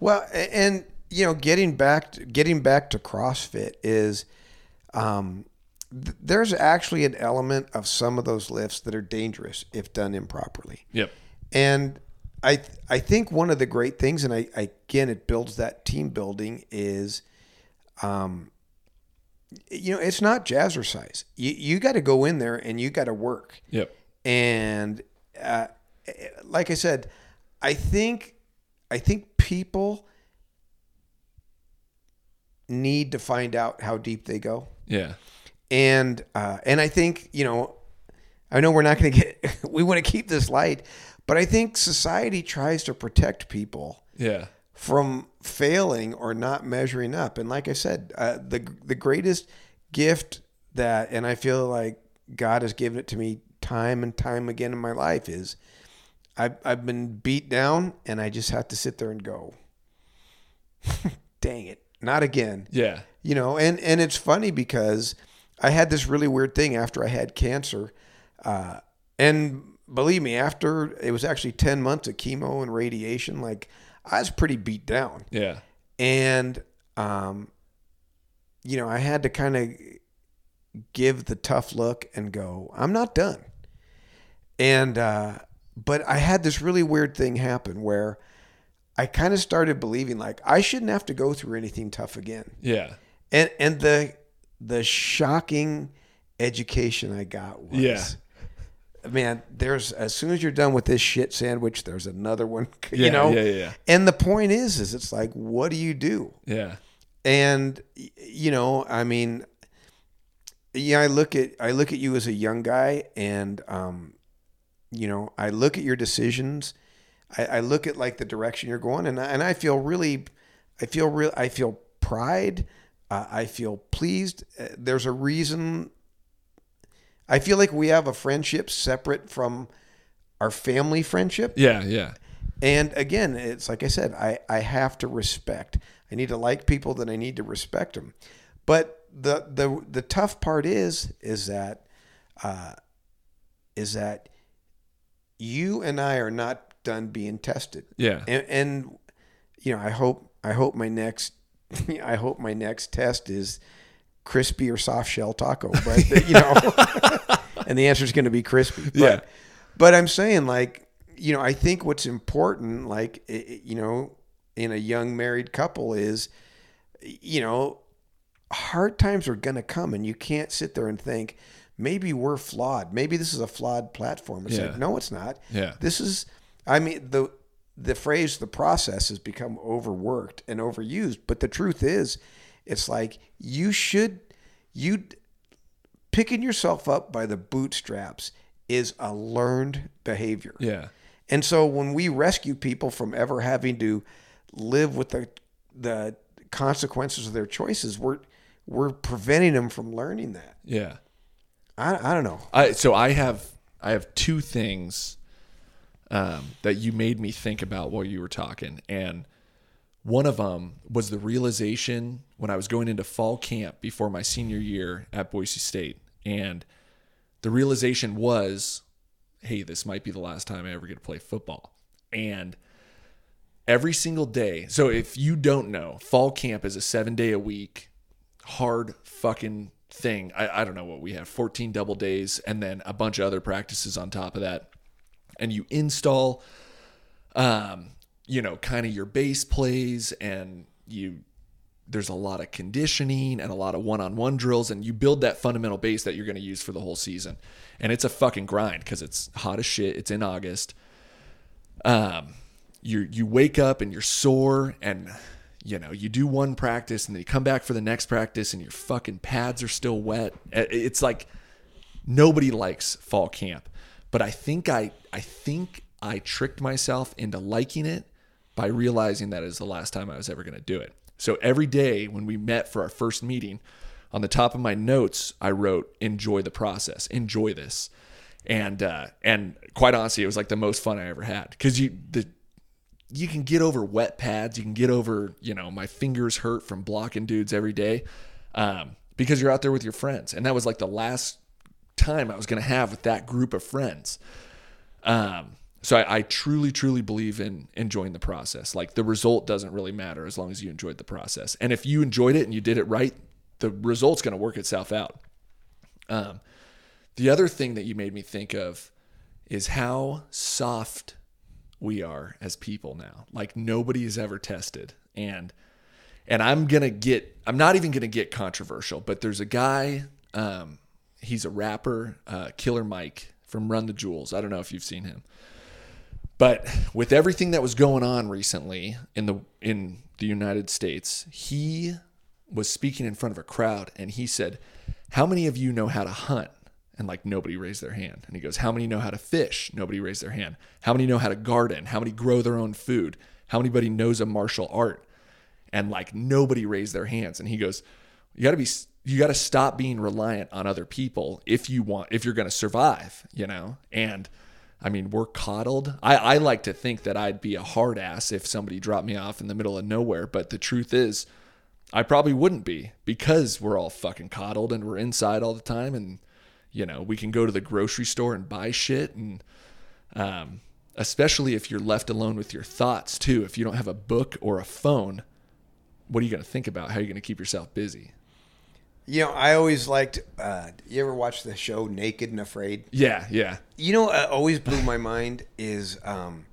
well, and you know, getting back, to, getting back to CrossFit is, um, th- there's actually an element of some of those lifts that are dangerous if done improperly. Yep. And I, th- I think one of the great things, and I, I again, it builds that team building is, um, you know, it's not jazzercise. You you got to go in there and you got to work. Yep. And uh, like I said, I think I think people need to find out how deep they go. Yeah. And uh, and I think, you know, I know we're not going to get. We want to keep this light, but I think society tries to protect people. Yeah. From failing or not measuring up. And like I said, uh, the the greatest gift that, and I feel like God has given it to me time and time again in my life, is I've, I've been beat down and I just have to sit there and go, dang it, not again. Yeah. You know, and, and it's funny because I had this really weird thing after I had cancer. Uh, and believe me, after it was actually ten months of chemo and radiation, like, I was pretty beat down. Yeah. And, um, you know, I had to kind of give the tough look and go, I'm not done. And, uh, but I had this really weird thing happen where I kind of started believing like I shouldn't have to go through anything tough again. Yeah. And, and the, the shocking education I got was, yeah. Man, there's, as soon as you're done with this shit sandwich, there's another one, you yeah, know? Yeah, yeah. And the point is, is it's like, what do you do? Yeah. And, you know, I mean, yeah, I look at, I look at you as a young guy and, um, you know, I look at your decisions. I, I look at like the direction you're going and I, and I feel really, I feel real, I feel pride. Uh, I feel pleased. Uh, there's a reason I feel like we have a friendship separate from our family friendship. Yeah, yeah. And again, it's like I said, I, I have to respect. I need to like people, then I need to respect them. But the the, the tough part is is that uh, is that you and I are not done being tested. Yeah. And, and you know, I hope I hope my next I hope my next test is crispy or soft shell taco, but you know, and the answer is going to be crispy. But, yeah. But I'm saying, like, you know, I think what's important, like, you know, in a young married couple is, you know, hard times are going to come, and you can't sit there and think, maybe we're flawed. Maybe this is a flawed platform. It's yeah. like, no, it's not. Yeah. This is, I mean, the, the phrase, the process has become overworked and overused. But the truth is, it's like, you should, you picking yourself up by the bootstraps is a learned behavior. Yeah. And so when we rescue people from ever having to live with the, the consequences of their choices, we're, we're preventing them from learning that. Yeah. I I don't know. I, so I have, I have two things um, that you made me think about while you were talking. And one of them was the realization when I was going into fall camp before my senior year at Boise State. And the realization was, hey, this might be the last time I ever get to play football. And every single day. So if you don't know, fall camp is a seven day a week, hard fucking thing. I, I don't know what we have, fourteen double days, and then a bunch of other practices on top of that. And you install, um, you know, kind of your base plays, and you, there's a lot of conditioning and a lot of one-on-one drills, and you build that fundamental base that you're going to use for the whole season. And it's a fucking grind because it's hot as shit. It's in August. Um, you, you wake up and you're sore, and you know, you do one practice and then you come back for the next practice and your fucking pads are still wet. It's like, nobody likes fall camp, but I think I, I think I tricked myself into liking it by realizing that is the last time I was ever going to do it. So every day when we met for our first meeting, on the top of my notes, I wrote, enjoy the process, enjoy this. And, uh, and quite honestly, it was like the most fun I ever had. Cause you, the, you can get over wet pads. You can get over, you know, my fingers hurt from blocking dudes every day, um, because you're out there with your friends. And that was like the last time I was going to have with that group of friends. Um, so I, I truly, truly believe in enjoying the process. Like, the result doesn't really matter as long as you enjoyed the process. And if you enjoyed it and you did it right, the result's going to work itself out. Um, the other thing that you made me think of is how soft we are as people now. Like, nobody is ever tested. And, and I'm going to get, I'm not even going to get controversial, but there's a guy, um, he's a rapper, uh, Killer Mike from Run the Jewels. I don't know if you've seen him, but with everything that was going on recently in the, in the United States, he was speaking in front of a crowd and he said, how many of you know how to hunt? And like, nobody raised their hand. And he goes, how many know how to fish? Nobody raised their hand. How many know how to garden? How many grow their own food? How anybody knows a martial art? And like, nobody raised their hands. And he goes, you gotta be, you gotta stop being reliant on other people if you want, if you're going to survive, you know? And I mean, we're coddled. I, I like to think that I'd be a hard ass if somebody dropped me off in the middle of nowhere. But the truth is, I probably wouldn't be, because we're all fucking coddled and we're inside all the time. And you know, we can go to the grocery store and buy shit. And um, especially if you're left alone with your thoughts too, if you don't have a book or a phone, what are you going to think about? How are you going to keep yourself busy? You know, I always liked, uh, you ever watch the show Naked and Afraid? Yeah, yeah. You know, what always blew my mind is um,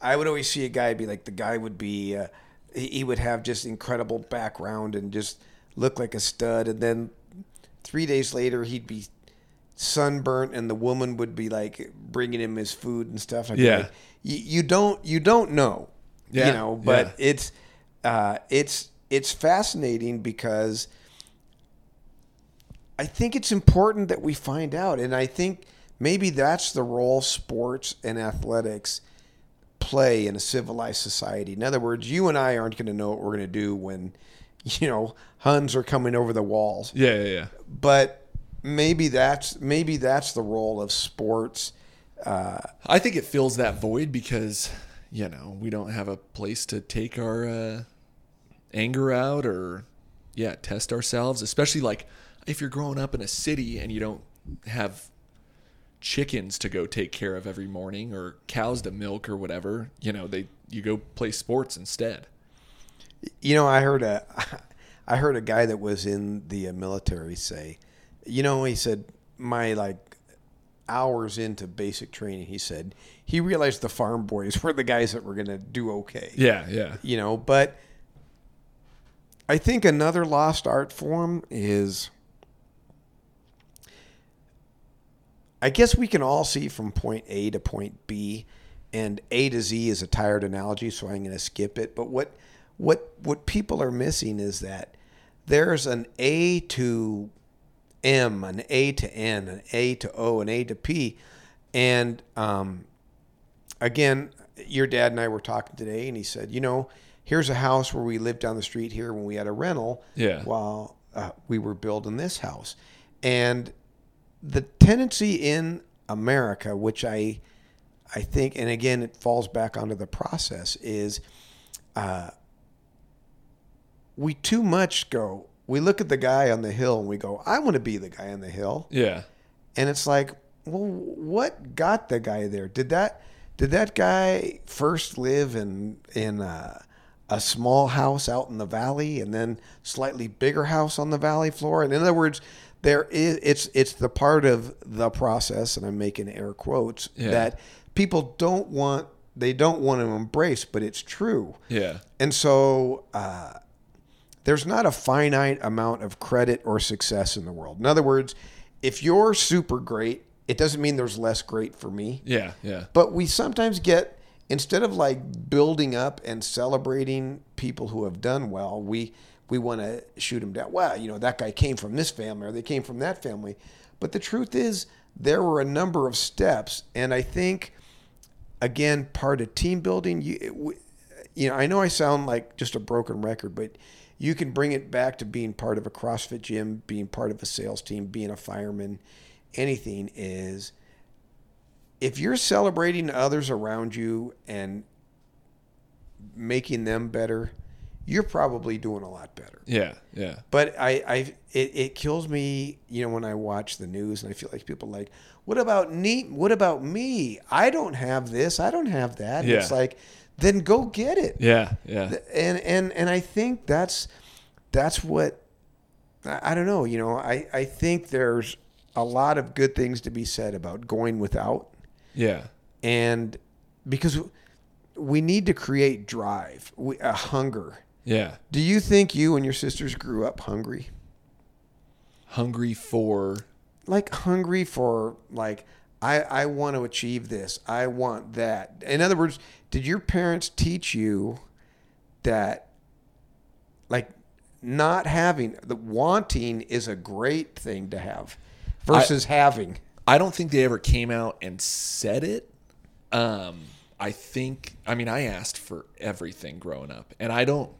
I would always see a guy be like, the guy would be, uh, he would have just incredible background and just look like a stud. And then three days later, he'd be sunburnt, and the woman would be like bringing him his food and stuff. I'd yeah, like, you, you don't you don't know, yeah. you know. But yeah. it's uh, it's it's fascinating because I think it's important that we find out, and I think maybe that's the role sports and athletics play in a civilized society. In other words, you and I aren't going to know what we're going to do when, you know, Huns are coming over the walls. Yeah, yeah, yeah. But Maybe that's maybe that's the role of sports. Uh, I think it fills that void because, you know, we don't have a place to take our uh, anger out or, yeah, test ourselves. Especially like if you're growing up in a city and you don't have chickens to go take care of every morning or cows to milk or whatever. You know, they you go play sports instead. You know, I heard a, I heard a guy that was in the military say, you know, he said my like hours into basic training, he said he realized the farm boys were the guys that were going to do okay. Yeah, yeah. You know, but I think another lost art form is, I guess we can all see from point A to point B, and A to Z is a tired analogy, so I'm going to skip it. But what what what people are missing is that there's an A to M, an A to N, an A to O, an A to P. And um, again, your dad and I were talking today, and he said, you know, here's a house where we lived down the street here when we had a rental yeah. while uh, we were building this house. And the tendency in America, which I I think, and again, it falls back onto the process, is uh, we too much go, we look at the guy on the hill and we go, I want to be the guy on the hill. Yeah. And it's like, well, what got the guy there? Did that did that guy first live in in uh, a small house out in the valley and then slightly bigger house on the valley floor? And in other words, there is it's it's the part of the process, and I'm making air quotes, yeah. that people don't want they don't want to embrace, but it's true. Yeah. And so uh, there's not a finite amount of credit or success in the world. In other words, if you're super great, it doesn't mean there's less great for me. Yeah, yeah. But we sometimes get, instead of like building up and celebrating people who have done well, we we want to shoot them down. Wow, you know, that guy came from this family or they came from that family. But the truth is there were a number of steps. And I think, again, part of team building, you, you know, I know I sound like just a broken record, but you can bring it back to being part of a CrossFit gym, being part of a sales team, being a fireman, anything is if you're celebrating others around you and making them better, you're probably doing a lot better. Yeah, yeah. But I, I it, it kills me, you know, when I watch the news and I feel like people are like, what about neat? What about me? I don't have this. I don't have that. Yeah. It's like, then go get it. Yeah, yeah. And and and I think that's that's what I, I don't know. You know, I I think there's a lot of good things to be said about going without. Yeah. And because we need to create drive, we, a hunger. Yeah. Do you think you and your sisters grew up hungry? Hungry for? Like hungry for, like, I, I want to achieve this. I want that. In other words, did your parents teach you that, like, not having, the wanting is a great thing to have versus I, having? I don't think they ever came out and said it. Um, I think, I mean, I asked for everything growing up, and I don't,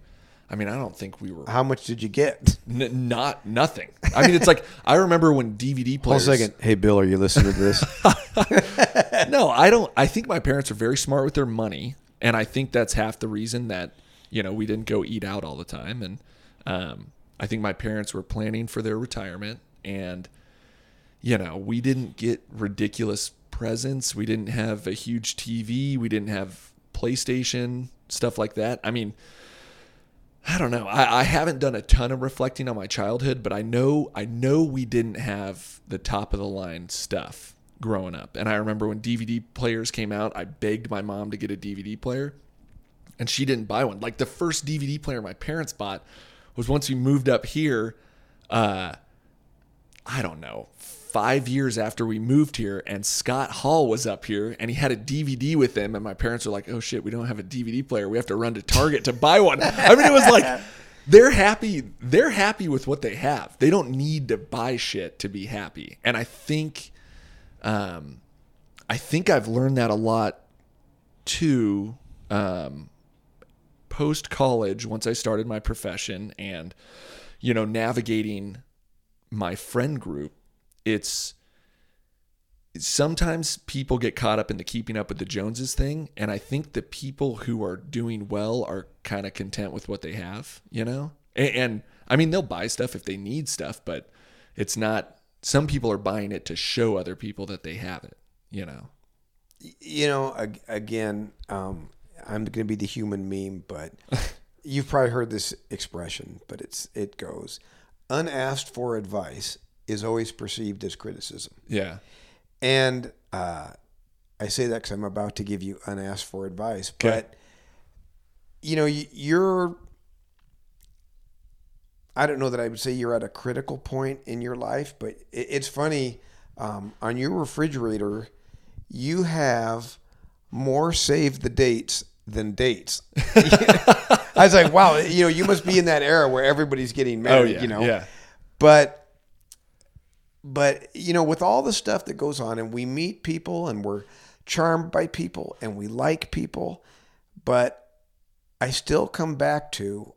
I mean, I don't think we were. How much did you get? N- not, nothing. I mean, it's like, I remember when D V D players. Hold a second. Hey, Bill, are you listening to this? No, I don't. I think my parents are very smart with their money. And I think that's half the reason that, you know, we didn't go eat out all the time. And um, I think my parents were planning for their retirement, and, you know, we didn't get ridiculous presents. We didn't have a huge T V. We didn't have PlayStation, stuff like that. I mean, I don't know. I, I haven't done a ton of reflecting on my childhood, but I know I know we didn't have the top of the line stuff growing up. And I remember when D V D players came out, I begged my mom to get a D V D player, and she didn't buy one. Like the first D V D player my parents bought was once we moved up here, uh, I don't know, five years after we moved here, and Scott Hall was up here, and he had a D V D with him, and my parents were like, oh shit, we don't have a D V D player. We have to run to Target to buy one. I mean, it was like, they're happy. They're happy with what they have. They don't need to buy shit to be happy. And I think, um, I think I've learned that a lot too, um, post-college, once I started my profession and, you know, navigating my friend group. It's sometimes people get caught up in the keeping up with the Joneses thing. And I think the people who are doing well are kind of content with what they have, you know? And, and I mean, they'll buy stuff if they need stuff, but it's not some people are buying it to show other people that they have it, you know? You know, again, um, I'm going to be the human meme, but you've probably heard this expression, but it's it goes, unasked for advice is always perceived as criticism. Yeah. And uh, I say that because I'm about to give you unasked for advice, okay. But you know, you're, I don't know that I would say you're at a critical point in your life, but it's funny, um, on your refrigerator, you have more save the dates than dates. I was like, wow, you know, you must be in that era where everybody's getting married, oh, yeah, you know, yeah. but, but you know, with all the stuff that goes on and we meet people and we're charmed by people and we like people, but I still come back to,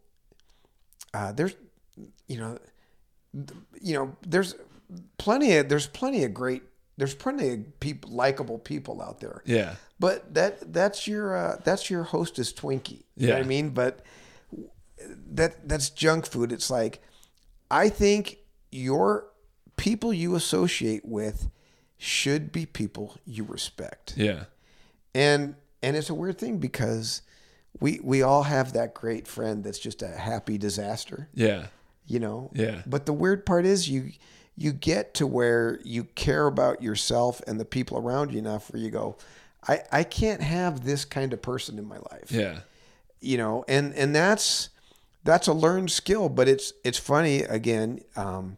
uh, there's, you know, you know, there's plenty of, there's plenty of great There's plenty of people, likable people out there. Yeah. But that that's your uh, that's your Hostess Twinkie. You yeah. know what I mean? But that that's junk food. It's like, I think your people you associate with should be people you respect. Yeah. And and it's a weird thing because we we all have that great friend that's just a happy disaster. Yeah. You know? Yeah. But the weird part is you you get to where you care about yourself and the people around you enough where you go, I, I can't have this kind of person in my life. Yeah. You know, and, and that's, that's a learned skill, but it's, it's funny again, um,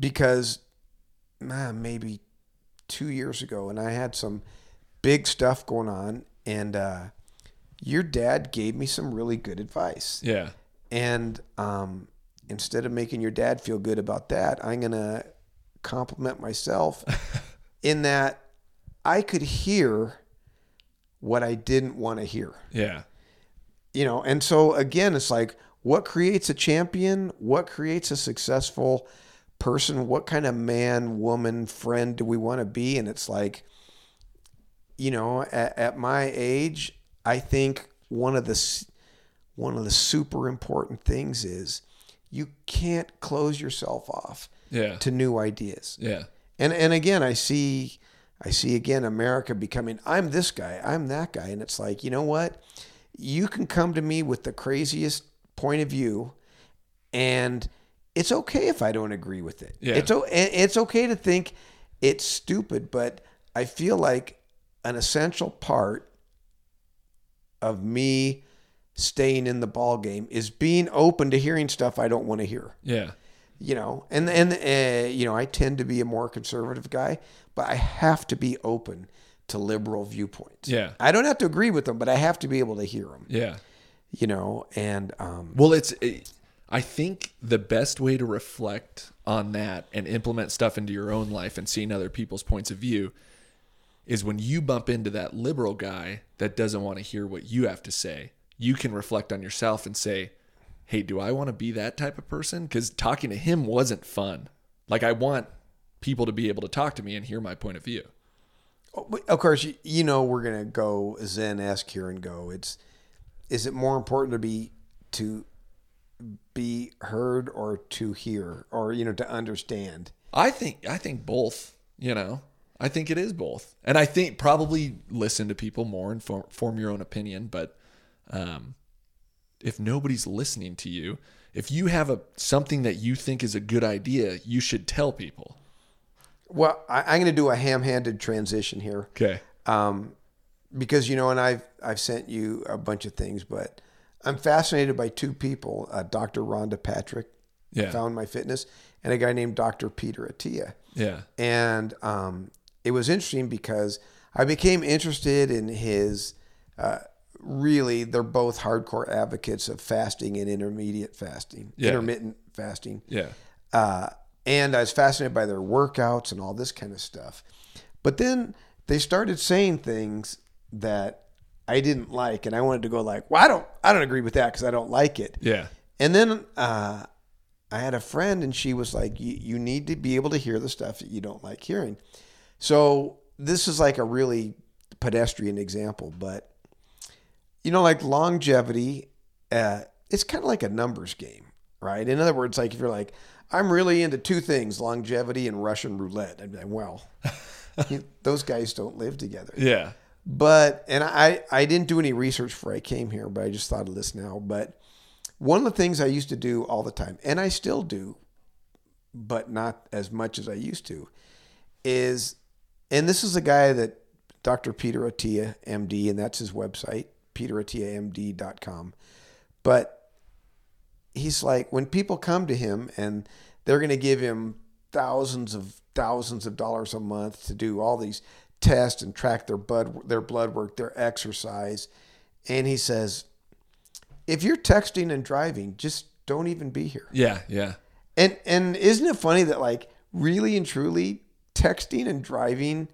because ah, maybe two years ago and I had some big stuff going on and, uh, your dad gave me some really good advice. Yeah. And, um, instead of making your dad feel good about that, I'm going to compliment myself in that I could hear what I didn't want to hear. Yeah. You know, and so again, it's like, what creates a champion? What creates a successful person? What kind of man, woman, friend do we want to be? And it's like, you know, at, at my age, I think one of the, one of the super important things is, you can't close yourself off yeah. to new ideas. Yeah. And and again, I see I see again America becoming, I'm this guy, I'm that guy. And it's like, you know what? You can come to me with the craziest point of view and it's okay if I don't agree with it. Yeah. It's it's okay to think it's stupid, but I feel like an essential part of me staying in the ball game is being open to hearing stuff I don't want to hear. Yeah. You know, and, and, uh, you know, I tend to be a more conservative guy, but I have to be open to liberal viewpoints. Yeah. I don't have to agree with them, but I have to be able to hear them. Yeah. You know, and, um, well, it's, it, I think the best way to reflect on that and implement stuff into your own life and seeing other people's points of view is when you bump into that liberal guy that doesn't want to hear what you have to say, you can reflect on yourself and say, hey, do I want to be that type of person? Because talking to him wasn't fun. Like, I want people to be able to talk to me and hear my point of view. Of course, you know, we're going to go Zen-esque here and go, it's, is it more important to be, to be heard or to hear or, you know, to understand? I think, I think both, you know, I think it is both. And I think probably listen to people more and form, form your own opinion, but Um, if nobody's listening to you, if you have a something that you think is a good idea, you should tell people. Well, I, I'm going to do a ham-handed transition here. Okay. Um, because, you know, and I've, I've sent you a bunch of things, but I'm fascinated by two people, uh, Doctor Rhonda Patrick, yeah. Found My Fitness, and a guy named Doctor Peter Attia. Yeah. And, um, it was interesting because I became interested in his, uh, really, they're both hardcore advocates of fasting and intermediate fasting, yeah. intermittent fasting. Yeah. Uh, and I was fascinated by their workouts and all this kind of stuff. But then they started saying things that I didn't like, and I wanted to go like, well, I don't, I don't agree with that because I don't like it. Yeah. And then uh, I had a friend, and she was like, you need to be able to hear the stuff that you don't like hearing. So this is like a really pedestrian example, but you know, like longevity, uh, it's kind of like a numbers game, right? In other words, like if you're like, I'm really into two things, longevity and Russian roulette. I'd be like, well, you, those guys don't live together. Yeah. But, and I, I didn't do any research before I came here, but I just thought of this now. But one of the things I used to do all the time, and I still do, but not as much as I used to, is, and this is a guy that Doctor Peter Attia, M D, and that's his website, peter attia m d dot com. But he's like, when people come to him and they're going to give him thousands of thousands of dollars a month to do all these tests and track their blood, their blood work, their exercise. And he says, if you're texting and driving, just don't even be here. Yeah, yeah. And and isn't it funny that, like, really and truly, texting and driving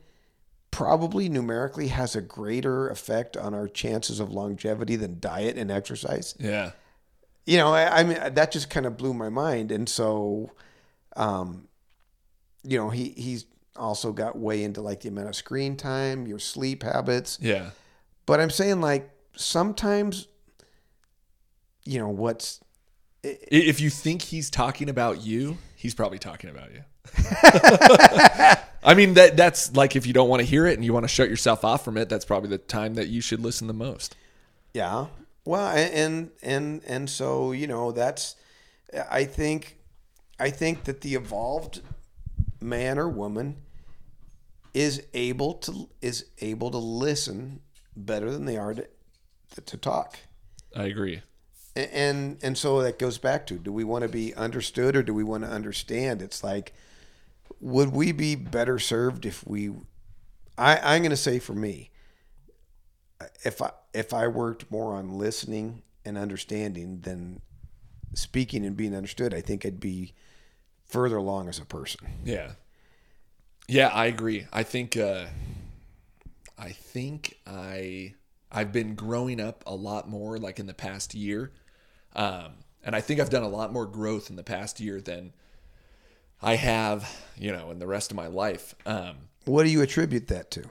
probably numerically has a greater effect on our chances of longevity than diet and exercise. Yeah. You know, I, I mean, that just kind of blew my mind. And so, um, you know, he, he's also got way into like the amount of screen time, your sleep habits. Yeah. But I'm saying, like, sometimes, you know, what's, it, if you think he's talking about you, he's probably talking about you. I mean, that that's like, if you don't want to hear it and you want to shut yourself off from it, that's probably the time that you should listen the most. Yeah. Well, and and and so, you know, that's, I think I think that the evolved man or woman is able to is able to listen better than they are to to talk. I agree. And and so that goes back to, do we want to be understood or do we want to understand? It's like, would we be better served if we, I, I'm going to say for me, if I, if I worked more on listening and understanding than speaking and being understood, I think I'd be further along as a person. Yeah. Yeah, I agree. I think, uh, I think I, I've been growing up a lot more, like, in the past year. Um, and I think I've done a lot more growth in the past year than I have, you know, in the rest of my life. Um, what do you attribute that to?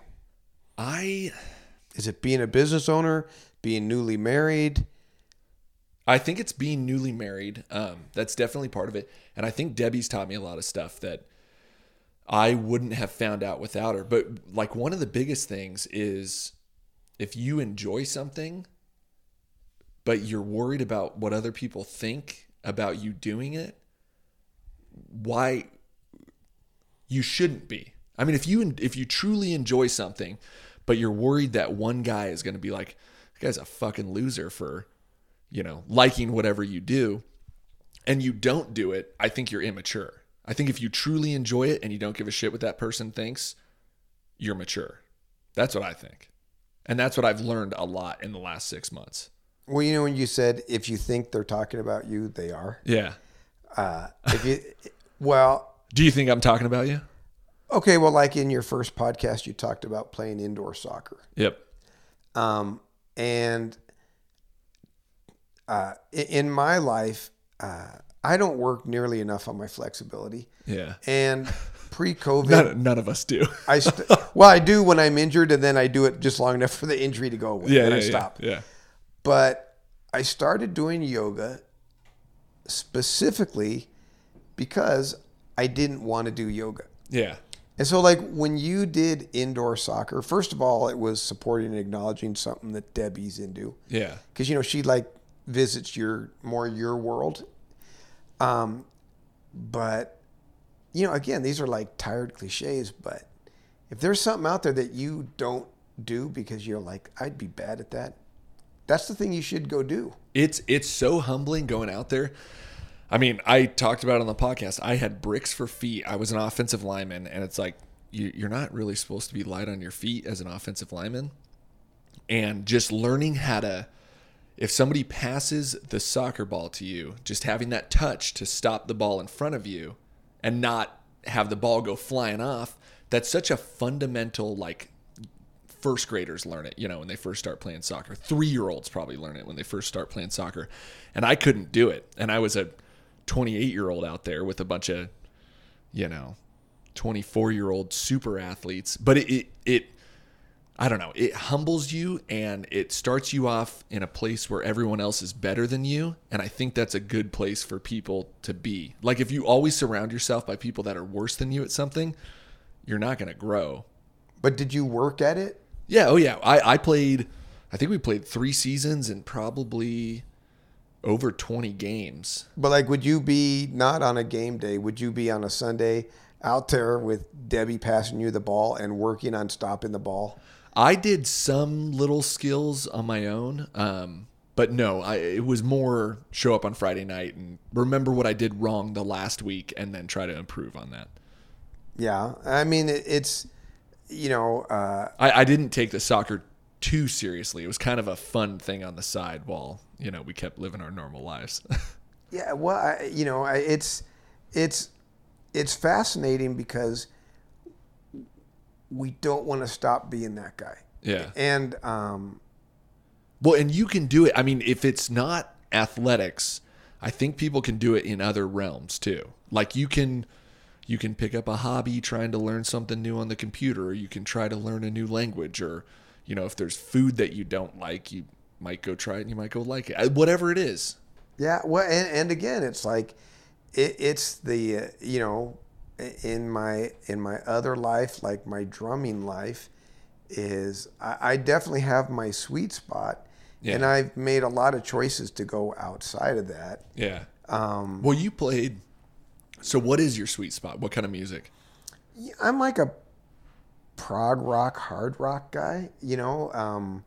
I, is it being a business owner, being newly married? I think it's being newly married. Um, that's definitely part of it. And I think Debbie's taught me a lot of stuff that I wouldn't have found out without her. But, like, one of the biggest things is, if you enjoy something, but you're worried about what other people think about you doing it, why you shouldn't be. I mean, if you if you truly enjoy something, but you're worried that one guy is going to be like, "This guy's a fucking loser for, you know, liking whatever you do," and you don't do it, I think you're immature. I think if you truly enjoy it and you don't give a shit what that person thinks, you're mature. That's what I think. And that's what I've learned a lot in the last six months. Well, you know, when you said, if you think they're talking about you, they are. Yeah. Uh, if you, well, do you think I'm talking about you? Okay. Well, like in your first podcast, you talked about playing indoor soccer. Yep. Um, and, uh, in my life, uh, I don't work nearly enough on my flexibility. Yeah. And pre-COVID, none, none of us do. I st- well, I do when I'm injured, and then I do it just long enough for the injury to go away. Yeah, and yeah, I stop. Yeah, yeah. But I started doing yoga specifically because I didn't want to do yoga. Yeah. And so, like, when you did indoor soccer, first of all, it was supporting and acknowledging something that Debbie's into. Yeah. Because, you know, she, like, visits your more your world. Um, but, you know, again, these are like tired cliches, but if there's something out there that you don't do because you're like, I'd be bad at that, that's the thing you should go do. It's, it's so humbling going out there. I mean, I talked about it on the podcast. I had bricks for feet. I was an offensive lineman, and it's like, you, you're not really supposed to be light on your feet as an offensive lineman. And just learning how to, if somebody passes the soccer ball to you, just having that touch to stop the ball in front of you and not have the ball go flying off, that's such a fundamental, like, first graders learn it, you know, when they first start playing soccer. Three-year-olds probably learn it when they first start playing soccer. And I couldn't do it. And I was a twenty-eight-year-old out there with a bunch of, you know, twenty-four-year-old super athletes. But it, it, it I don't know, it humbles you and it starts you off in a place where everyone else is better than you. And I think that's a good place for people to be. Like, if you always surround yourself by people that are worse than you at something, you're not going to grow. But did you work at it? Yeah. Oh, yeah. I, I played, I think we played three seasons and probably over twenty games. But, like, would you be not on a game day? Would you be on a Sunday out there with Debbie passing you the ball and working on stopping the ball? I did some little skills on my own, um, but no, I, it was more show up on Friday night and remember what I did wrong the last week and then try to improve on that. Yeah. I mean, it, it's, you know... Uh, I, I didn't take the soccer too seriously. It was kind of a fun thing on the side while, you know, we kept living our normal lives. Yeah, well, I, you know, I, it's it's it's fascinating because... we don't want to stop being that guy. Yeah. And, um, well, and you can do it. I mean, if it's not athletics, I think people can do it in other realms too. Like, you can, you can pick up a hobby trying to learn something new on the computer, or you can try to learn a new language, or, you know, if there's food that you don't like, you might go try it and you might go like it, whatever it is. Yeah. Well, and, and again, it's like, it, it's the, uh, you know, in my in my other life, like my drumming life, is I, I definitely have my sweet spot, yeah. And I've made a lot of choices to go outside of that. Yeah. Um, well, you played. So, what is your sweet spot? What kind of music? I'm like a prog rock, hard rock guy. You know, um,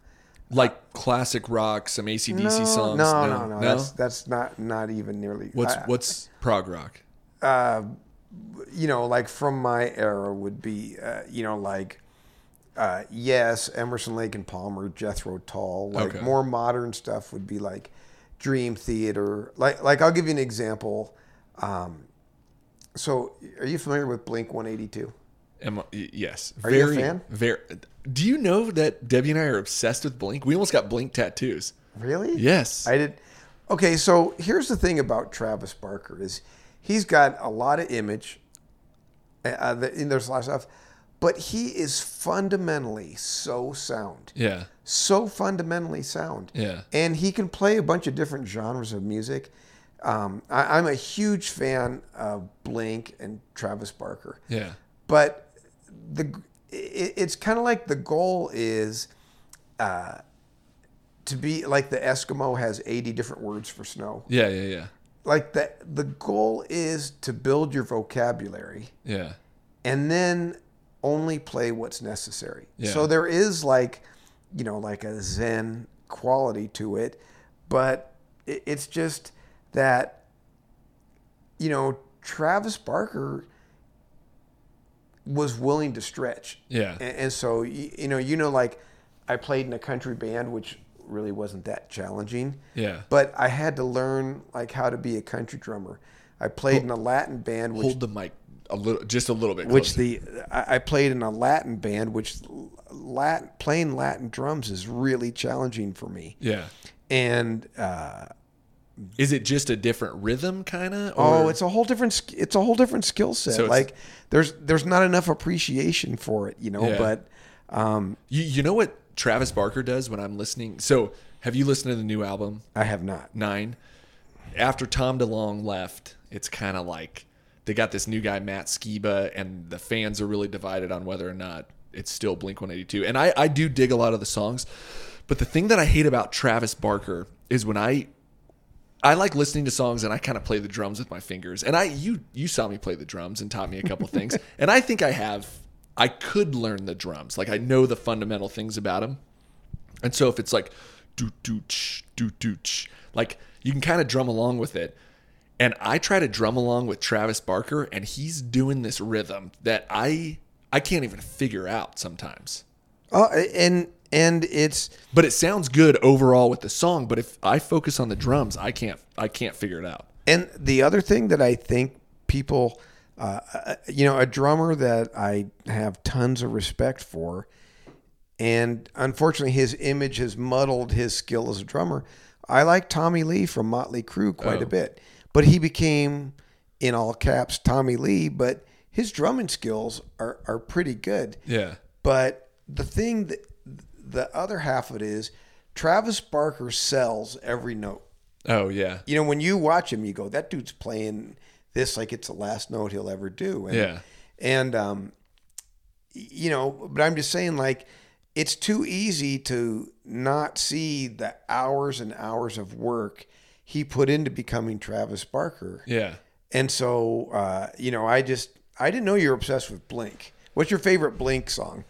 like classic rock, some A C D C no, songs. No, no, no, no. That's that's not not even nearly. What's I, what's prog rock? Uh, you know, like from my era would be, uh, you know, like, uh, yes, Emerson, Lake and Palmer, Jethro Tull. Like, okay. More modern stuff would be like Dream Theater. Like, like I'll give you an example. Um, so, are you familiar with Blink one eighty-two? Am I, yes. Are very, you a fan? Very. Do you know that Debbie and I are obsessed with Blink? We almost got Blink tattoos. Really? Yes. I did. Okay, so here's the thing about Travis Barker is. He's got a lot of image, uh, and there's a lot of stuff, but he is fundamentally so sound. Yeah. So fundamentally sound. Yeah. And he can play a bunch of different genres of music. Um, I, I'm a huge fan of Blink and Travis Barker. Yeah. But the it, it's kind of like the goal is uh, to be like the Eskimo has eighty different words for snow. Yeah, yeah, yeah. Like the the goal is to build your vocabulary, yeah, and then only play what's necessary. Yeah. So there is like, you know, like a Zen quality to it, but it's just that, you know, Travis Barker was willing to stretch. Yeah, and, and so you know, you know, like I played in a country band, which. Really wasn't that challenging. Yeah. But I had to learn like how to be a country drummer. I played hold, in a Latin band. Which, hold the mic a little, just a little bit. Which closer. the I played in a Latin band, which Latin playing Latin drums is really challenging for me. Yeah. And uh, is it just a different rhythm, kind of? Oh, it's a whole different. It's a whole different skill set. So like there's there's not enough appreciation for it, you know. Yeah. But um, you you know what. Travis Barker does when I'm listening. So, have you listened to the new album? I have not. Nine. After Tom DeLonge left, it's kind of like they got this new guy, Matt Skiba, and the fans are really divided on whether or not it's still Blink one eighty-two. And I, I do dig a lot of the songs. But the thing that I hate about Travis Barker is when I I like listening to songs and I kind of play the drums with my fingers. And I you you saw me play the drums and taught me a couple things. And I think I have... I could learn the drums. Like, I know the fundamental things about them. And so if it's like, do, do, ch, do, do, ch, like, you can kind of drum along with it. And I try to drum along with Travis Barker, and he's doing this rhythm that I I can't even figure out sometimes. Oh, and and it's... But it sounds good overall with the song, but if I focus on the drums, I can't I can't figure it out. And the other thing that I think people... Uh, you know, a drummer that I have tons of respect for, and unfortunately his image has muddled his skill as a drummer. I like Tommy Lee from Motley Crue quite oh. a bit, but he became, in all caps, Tommy Lee, but his drumming skills are, are pretty good. Yeah. But the thing that the other half of it is, Travis Barker sells every note. Oh yeah. You know, when you watch him, you go, that dude's playing this like it's the last note he'll ever do. And, yeah. And um, you know, but I'm just saying, like, it's too easy to not see the hours and hours of work he put into becoming Travis Barker. Yeah. And so, uh, you know, I just, I didn't know you were obsessed with Blink. What's your favorite Blink song?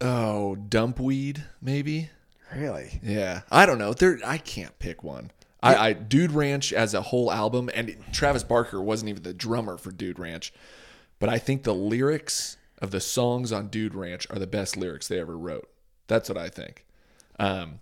Oh, Dumpweed, maybe. Really? Yeah. I don't know. There, I can't pick one. Yeah. I, I Dude Ranch as a whole album, and it, Travis Barker wasn't even the drummer for Dude Ranch, but I think the lyrics of the songs on Dude Ranch are the best lyrics they ever wrote. That's what I think. Um,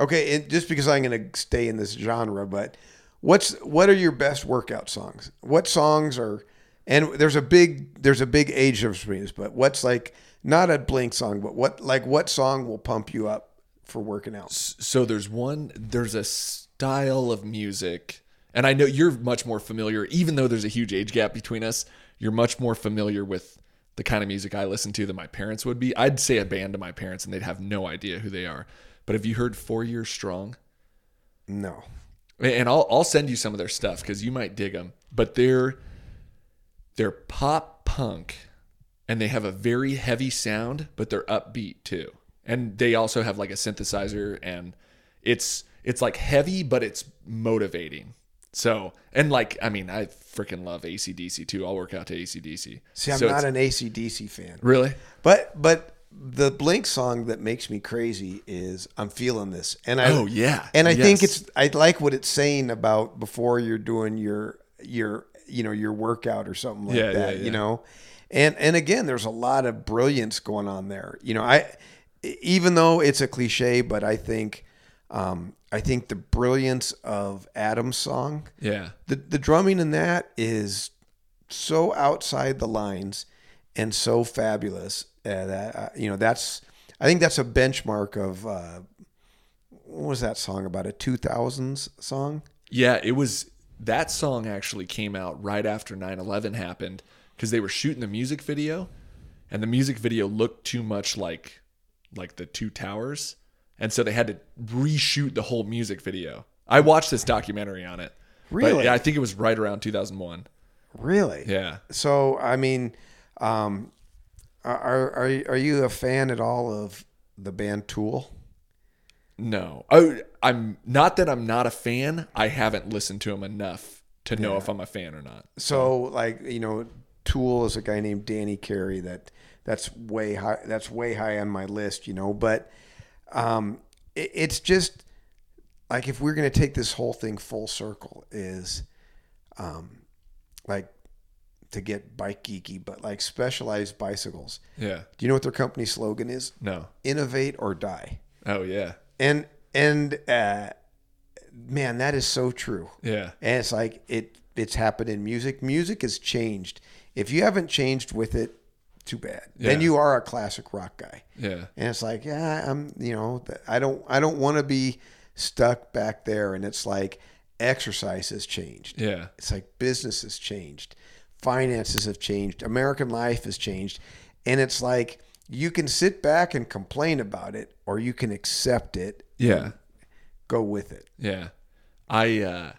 okay, and just because I'm going to stay in this genre, but what's what are your best workout songs? What songs are? And there's a big there's a big age difference between us, but what's like not a Blink song, but what like what song will pump you up for working out? So there's one there's a style of music, and I know you're much more familiar, even though there's a huge age gap between us. You're much more familiar with the kind of music I listen to than my parents would be. I'd say a band to my parents and they'd have no idea who they are. But have you heard Four Years Strong? No. And I'll I'll send you some of their stuff because you might dig them. But they're they're pop punk and they have a very heavy sound, but they're upbeat too. And they also have like a synthesizer, and it's it's like heavy, but it's motivating. So, and like, I mean, I freaking love A C D C too. I'll work out to A C D C. See, I'm so not an A C D C fan. Really? But, but the Blink song that makes me crazy is I'm Feeling This. And I, oh yeah. And I yes. think it's, I like what it's saying about before you're doing your, your, you know, your workout or something like yeah, that, yeah, yeah. you know? And, and again, there's a lot of brilliance going on there. You know, I, even though it's a cliche, but I think, um, I think the brilliance of Adam's song. Yeah. The the drumming in that is so outside the lines and so fabulous uh, that uh, you know that's I think that's a benchmark of uh, what was that song about, a two thousands song? Yeah, it was. That song actually came out right after nine eleven happened because they were shooting the music video, and the music video looked too much like like the Two Towers. And so they had to reshoot the whole music video. I watched this documentary on it. Really? But yeah, I think it was right around two thousand one. Really? Yeah. So, I mean, um, are are are you a fan at all of the band Tool? No. I, I'm not that I'm not a fan. I haven't listened to them enough to know yeah. if I'm a fan or not. So, like, you know, Tool is a guy named Danny Carey. That that's way high. That's way high on my list, you know, but... Um, it, it's just like, if we're going to take this whole thing full circle is, um, like to get bike geeky, but like Specialized Bicycles. Yeah. Do you know what their company slogan is? No. Innovate or die. Oh yeah. And, and, uh, man, that is so true. Yeah. And it's like, it, it's happened in music. Music has changed. If you haven't changed with it, too bad. Yeah. Then you are a classic rock guy. Yeah. And it's like, yeah, I'm, you know, I don't, I don't want to be stuck back there. And it's like exercise has changed. Yeah. It's like business has changed. Finances have changed. American life has changed. And it's like, you can sit back and complain about it, or you can accept it. Yeah. Go with it. Yeah. I, uh,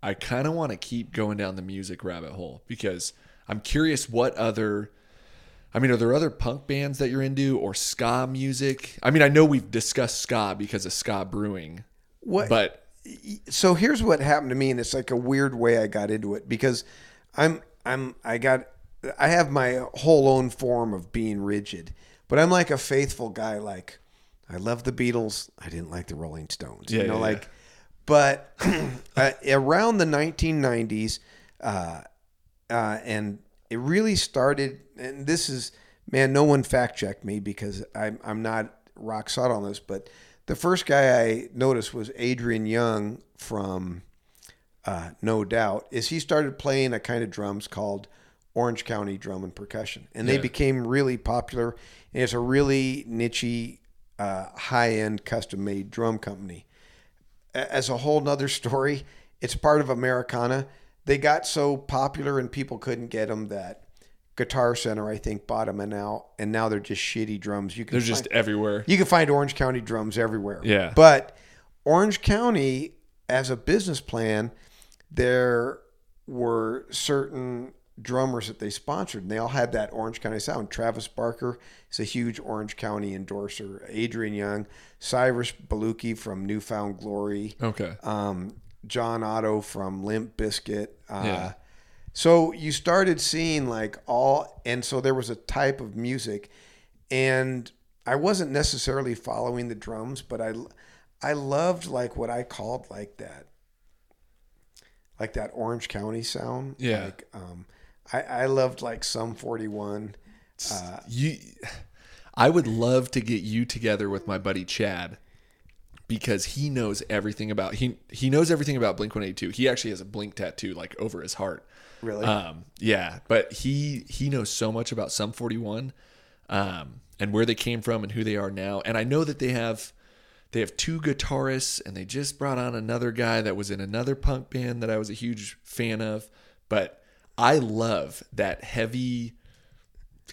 I kind of want to keep going down the music rabbit hole because I'm curious what other, I mean, are there other punk bands that you're into, or ska music? I mean, I know we've discussed ska because of Ska Brewing. What? But so here's what happened to me, and it's like a weird way I got into it because I'm I'm I got I have my whole own form of being rigid, but I'm like a faithful guy. Like, I love the Beatles. I didn't like the Rolling Stones. Yeah, you know, yeah, like, yeah. But uh, around the nineteen nineties, uh, uh, and. It really started, and this is, man, no one fact checked me because I'm I'm not rock solid on this, but the first guy I noticed was Adrian Young from uh, No Doubt, is he started playing a kind of drums called Orange County Drum and Percussion, and they yeah. became really popular, and it's a really niche, uh, high-end custom-made drum company. As a whole nother story, it's part of Americana. They got so popular and people couldn't get them that Guitar Center, I think, bought them out, and now they're just shitty drums. You can they're find, just everywhere. You can find Orange County drums everywhere. Yeah. But Orange County, as a business plan, there were certain drummers that they sponsored, and they all had that Orange County sound. Travis Barker is a huge Orange County endorser. Adrian Young, Cyrus Beluki from Newfound Glory. Okay. Um, John Otto from Limp Bizkit. Uh, yeah. So you started seeing like all, and so there was a type of music, and I wasn't necessarily following the drums, but I, I loved like what I called like that, like that Orange County sound. Yeah. Like, um, I, I loved like Sum forty-one. Uh, you, I would love to get you together with my buddy Chad, because he knows everything about he he knows everything about Blink one eighty-two. He actually has a Blink tattoo like over his heart. Really? Um, yeah, but he he knows so much about Sum forty-one, um, and where they came from and who they are now. And I know that they have they have two guitarists, and they just brought on another guy that was in another punk band that I was a huge fan of. But I love that heavy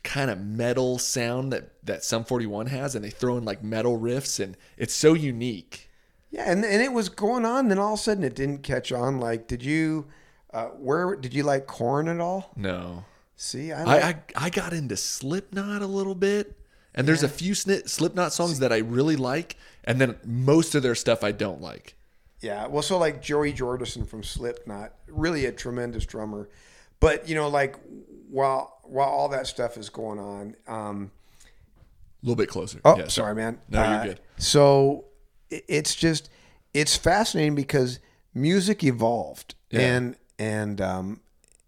kind of metal sound that that Sum forty-one has, and they throw in like metal riffs, and it's so unique. Yeah, and and it was going on, then all of a sudden it didn't catch on. Like, did you uh where did you like Korn at all? No. See, I like, I, I I got into Slipknot a little bit, and yeah. There's a few snit, Slipknot songs See, that I really like, and then most of their stuff I don't like. Yeah, well, so like Joey Jordison from Slipknot, really a tremendous drummer, but you know, like while while all that stuff is going on, um, a little bit closer. Oh, yeah, sorry. sorry, man. No, uh, you're good. So it's just, it's fascinating because music evolved, yeah. and, and, um,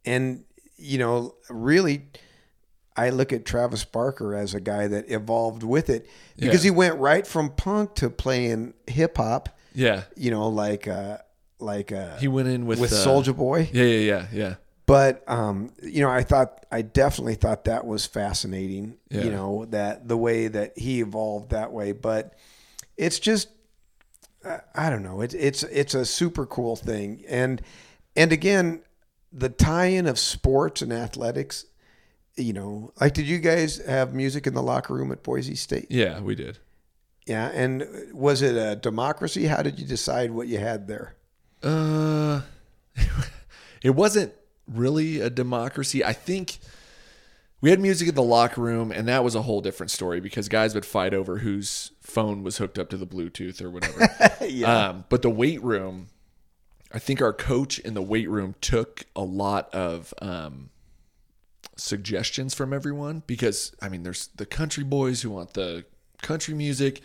and, you know, really I look at Travis Barker as a guy that evolved with it, because yeah. he went right from punk to playing hip hop. Yeah. You know, like, uh, like, uh, he went in with, with uh, Soulja Boy. Yeah. Yeah. Yeah. Yeah. But, um, you know, I thought, I definitely thought that was fascinating, yeah. you know, that the way that he evolved that way. But it's just, uh, I don't know, it's, it's, it's a super cool thing. And, and again, the tie-in of sports and athletics, you know, like, did you guys have music in the locker room at Boise State? Yeah, we did. Yeah. And was it a democracy? How did you decide what you had there? Uh, it wasn't really a democracy. I think we had music in the locker room, and that was a whole different story because guys would fight over whose phone was hooked up to the Bluetooth or whatever. yeah. Um, but the weight room, I think our coach in the weight room took a lot of um, suggestions from everyone, because I mean, there's the country boys who want the country music.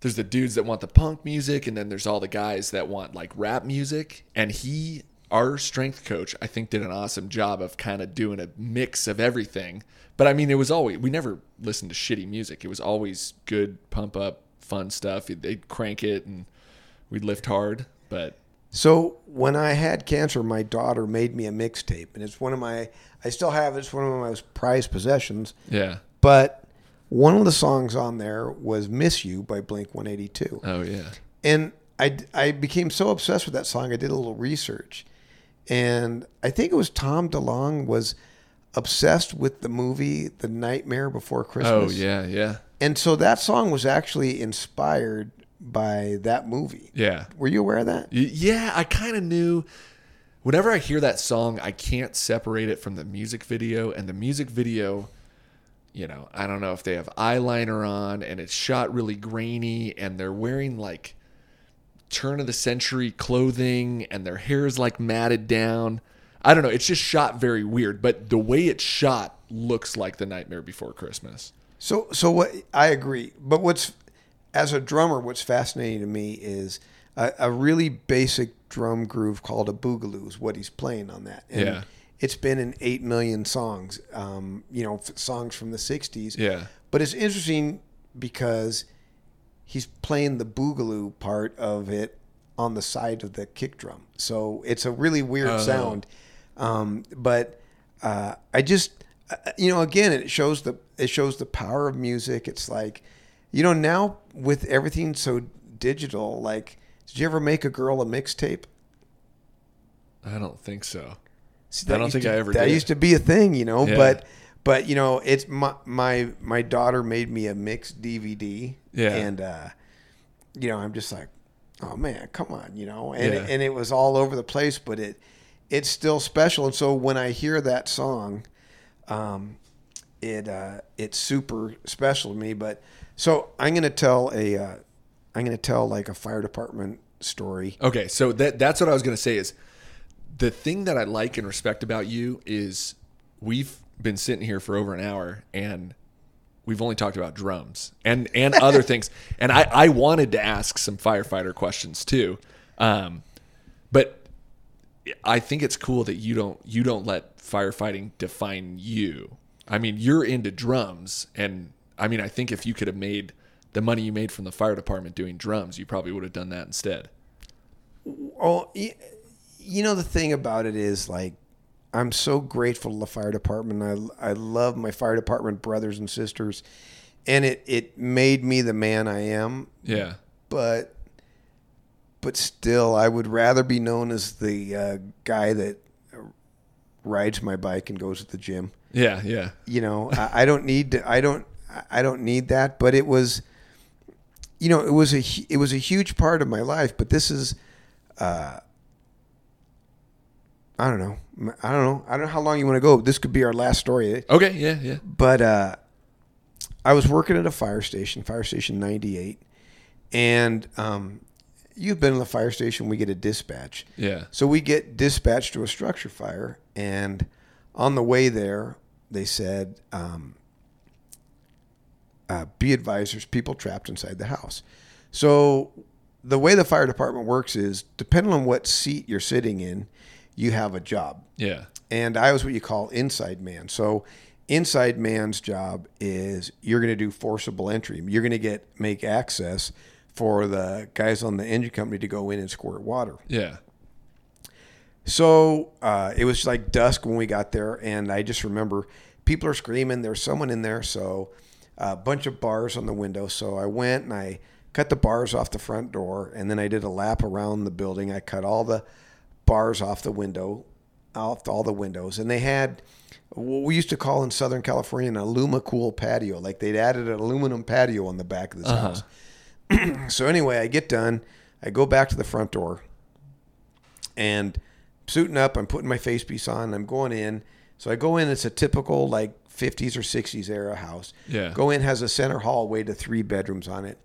There's the dudes that want the punk music. And then there's all the guys that want like rap music. And he, Our strength coach, I think, did an awesome job of kind of doing a mix of everything. But, I mean, it was always – we never listened to shitty music. It was always good, pump-up, fun stuff. They'd crank it, and we'd lift hard. But so when I had cancer, my daughter made me a mixtape, and it's one of my – I still have it. It's one of my prized possessions. Yeah. But one of the songs on there was Miss You by Blink one eighty-two. Oh, yeah. And I, I became so obsessed with that song, I did a little research. And I think it was Tom DeLonge was obsessed with the movie The Nightmare Before Christmas. Oh, yeah, yeah. And so that song was actually inspired by that movie. Yeah. Were you aware of that? Yeah, I kind of knew. Whenever I hear that song, I can't separate it from the music video. And the music video, you know, I don't know if they have eyeliner on, and it's shot really grainy, and they're wearing like turn of the century clothing, and their hair is like matted down. I don't know. It's just shot very weird, but the way it's shot looks like The Nightmare Before Christmas. So, so what I agree, but what's, as a drummer, what's fascinating to me is a, a really basic drum groove called a boogaloo is what he's playing on that. And yeah. It's been in eight million songs, um, you know, songs from the sixties. Yeah. But it's interesting because he's playing the boogaloo part of it on the side of the kick drum. So it's a really weird uh, sound. Um, but uh, I just, uh, you know, again, it shows the it shows the power of music. It's like, you know, now with everything so digital, like, did you ever make a girl a mixtape? I don't think so. See, I don't think to, I ever that did. That used to be a thing, you know, yeah. but but you know, it's my my my daughter made me a mixed D V D, yeah, and uh, you know, I'm just like, oh man, come on, you know, and yeah. and it was all over the place, but it it's still special. And so when I hear that song, um, it uh, it's super special to me. But so I'm gonna tell a uh, I'm gonna tell like a fire department story. Okay, so that that's what I was gonna say is. The thing that I like and respect about you is we've been sitting here for over an hour and we've only talked about drums and, and other things. And I, I wanted to ask some firefighter questions too. Um, but I think it's cool that you don't, you don't let firefighting define you. I mean, you're into drums. And I mean, I think if you could have made the money you made from the fire department doing drums, you probably would have done that instead. Well, yeah. You know, the thing about it is, like, I'm so grateful to the fire department. I, I love my fire department brothers and sisters, and it, it made me the man I am. Yeah. But but still, I would rather be known as the uh, guy that rides my bike and goes to the gym. Yeah, yeah. You know, I, I don't need to, I don't I don't need that. But it was, you know, it was a it was a huge part of my life. But this is. Uh, I don't know. I don't know. I don't know how long you want to go. This could be our last story. Okay. Yeah. Yeah. But uh, I was working at a fire station, Fire Station ninety-eight. And um, you've been in the fire station. We get a dispatch. Yeah. So we get dispatched to a structure fire. And on the way there, they said, um, uh, be advised, there's people trapped inside the house. So the way the fire department works is, depending on what seat you're sitting in, you have a job. Yeah. And I was what you call inside man. So inside man's job is you're going to do forcible entry. You're going to get make access for the guys on the engine company to go in and squirt water. Yeah. So uh, it was like dusk when we got there. And I just remember people are screaming. There's someone in there. So a bunch of bars on the window. So I went and I cut the bars off the front door. And then I did a lap around the building. I cut all the bars off the window, off all the windows. And they had what we used to call in Southern California an Alumacool patio. Like they'd added an aluminum patio on the back of this uh-huh. house. So anyway, I get done. I go back to the front door and suiting up. I'm putting my face piece on. I'm going in. So I go in. It's a typical like fifties or sixties era house. Yeah. Go in, has a center hallway to three bedrooms on it.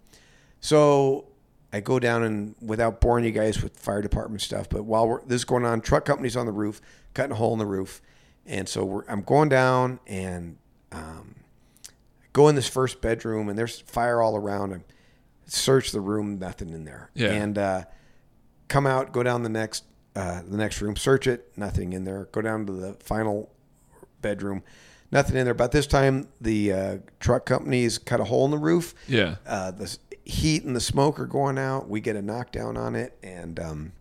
So I go down and, without boring you guys with fire department stuff, but while we're, this is going on, truck company's on the roof, cutting a hole in the roof. And so we're, I'm going down and um, go in this first bedroom, and there's fire all around. I search the room, nothing in there. Yeah. And uh, come out, go down the next uh, the next room, search it, nothing in there. Go down to the final bedroom, nothing in there. About this time, the uh, truck company's cut a hole in the roof. Yeah. Uh, the heat and the smoke are going out. We get a knockdown on it. And um,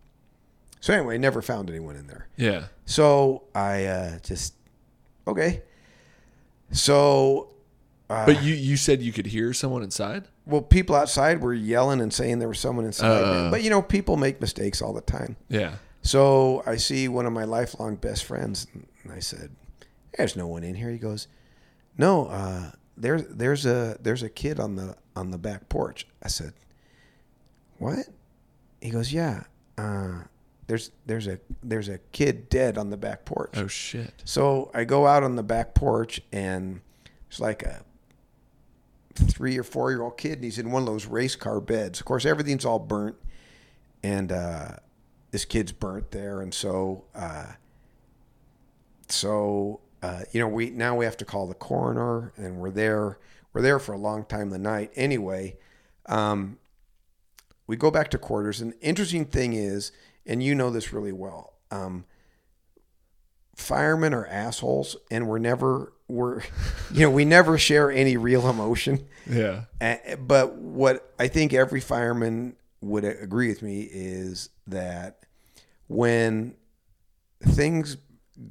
so anyway, never found anyone in there. Yeah. So I uh, just, okay. So. Uh, but you, you said you could hear someone inside? Well, people outside were yelling and saying there was someone inside. Uh, but, you know, people make mistakes all the time. Yeah. So I see one of my lifelong best friends. And I said, there's no one in here. He goes, no, uh, there's, there's a, there's a kid on the, on the back porch. I said, what? He goes, yeah, uh, there's, there's a, there's a kid dead on the back porch. Oh shit. So I go out on the back porch and it's like a three or four year old kid. And he's in one of those race car beds. Of course, everything's all burnt. And, uh, this kid's burnt there. And so, uh, so, uh, you know, we, now we have to call the coroner and we're there. We're there for a long time the night. Anyway, um, we go back to quarters. And the interesting thing is, and you know this really well, um, firemen are assholes, and we're never we're you know we never share any real emotion. Yeah. Uh, but what I think every fireman would agree with me is that when things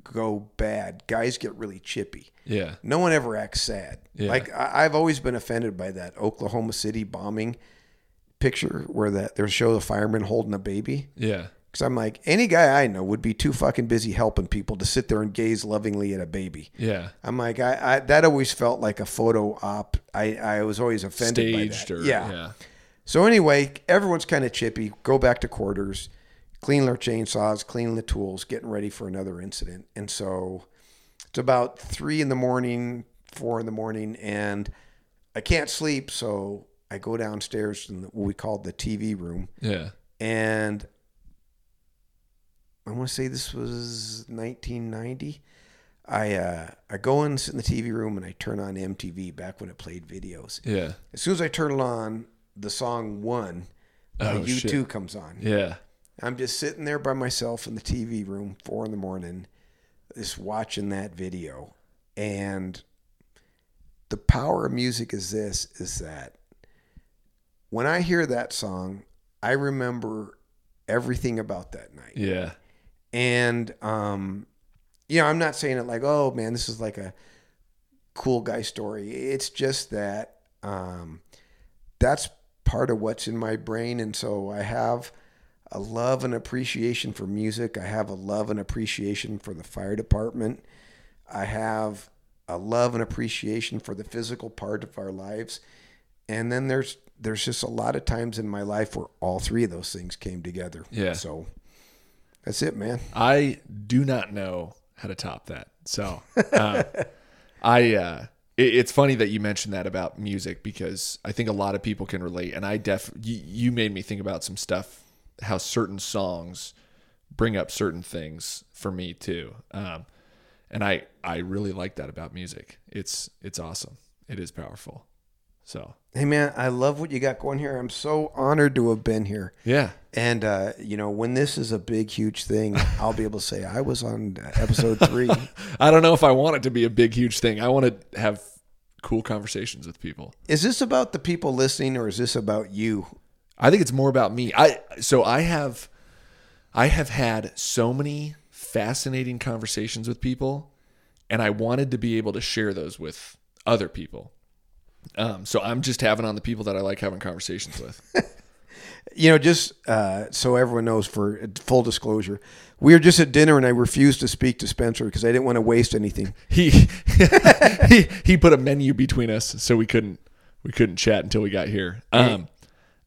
go bad, guys get really chippy. Yeah. No one ever acts sad. Yeah. Like I, I've always been offended by that Oklahoma City bombing picture where that there's a show of the fireman holding a baby. Yeah. Because I'm like, any guy I know would be too fucking busy helping people to sit there and gaze lovingly at a baby. Yeah. I'm like, I, I that always felt like a photo op. I, I was always offended Staged by that. Or, yeah. yeah. So anyway, everyone's kind of chippy. Go back to quarters, clean their chainsaws, clean the tools, getting ready for another incident. And so it's about three in the morning, four in the morning, and I can't sleep. So I go downstairs in what we called the T V room. Yeah. And I want to say this was nineteen ninety. I uh, I go and sit in the T V room and I turn on M T V back when it played videos. Yeah. As soon as I turn it on, the song One, uh, oh, U two shit. comes on. Yeah. I'm just sitting there by myself in the T V room, four in the morning, just watching that video. And the power of music is this, is that when I hear that song, I remember everything about that night. Yeah. And, um, you know, I'm not saying it like, oh man, this is like a cool guy story. It's just that, um, that's part of what's in my brain. And so I have a love and appreciation for music. I have a love and appreciation for the fire department. I have a love and appreciation for the physical part of our lives. And then there's, there's just a lot of times in my life where all three of those things came together. Yeah. So that's it, man. I do not know how to top that. So uh, I, uh, it, it's funny that you mentioned that about music, because I think a lot of people can relate. And I def you, you made me think about some stuff, how certain songs bring up certain things for me too. Um, and I, I really like that about music. It's, it's awesome. It is powerful. So, hey man, I love what you got going here. I'm so honored to have been here. Yeah. And, uh, you know, when this is a big, huge thing, I'll be able to say I was on episode three. I don't know if I want it to be a big, huge thing. I want to have cool conversations with people. Is this about the people listening or is this about you? I think it's more about me. I, so I have, I have had so many fascinating conversations with people, and I wanted to be able to share those with other people. Um, so I'm just having on the people that I like having conversations with. You know, just uh, so everyone knows, for full disclosure, we were just at dinner and I refused to speak to Spencer because I didn't want to waste anything. He he he put a menu between us, so we couldn't we couldn't chat until we got here. Um,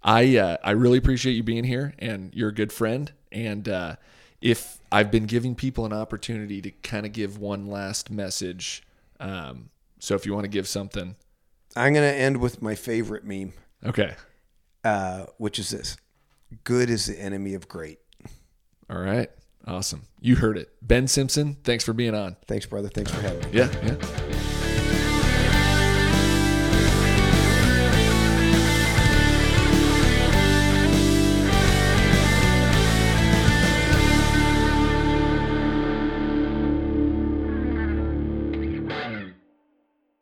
I uh, I really appreciate you being here, and you're a good friend. And uh, if I've been giving people an opportunity to kind of give one last message, um, so if you want to give something. I'm going to end with my favorite meme. Okay. Uh, which is this. Good is the enemy of great. All right. Awesome. You heard it. Ben Simpson, thanks for being on. Thanks, brother. Thanks for having me. Yeah. Yeah.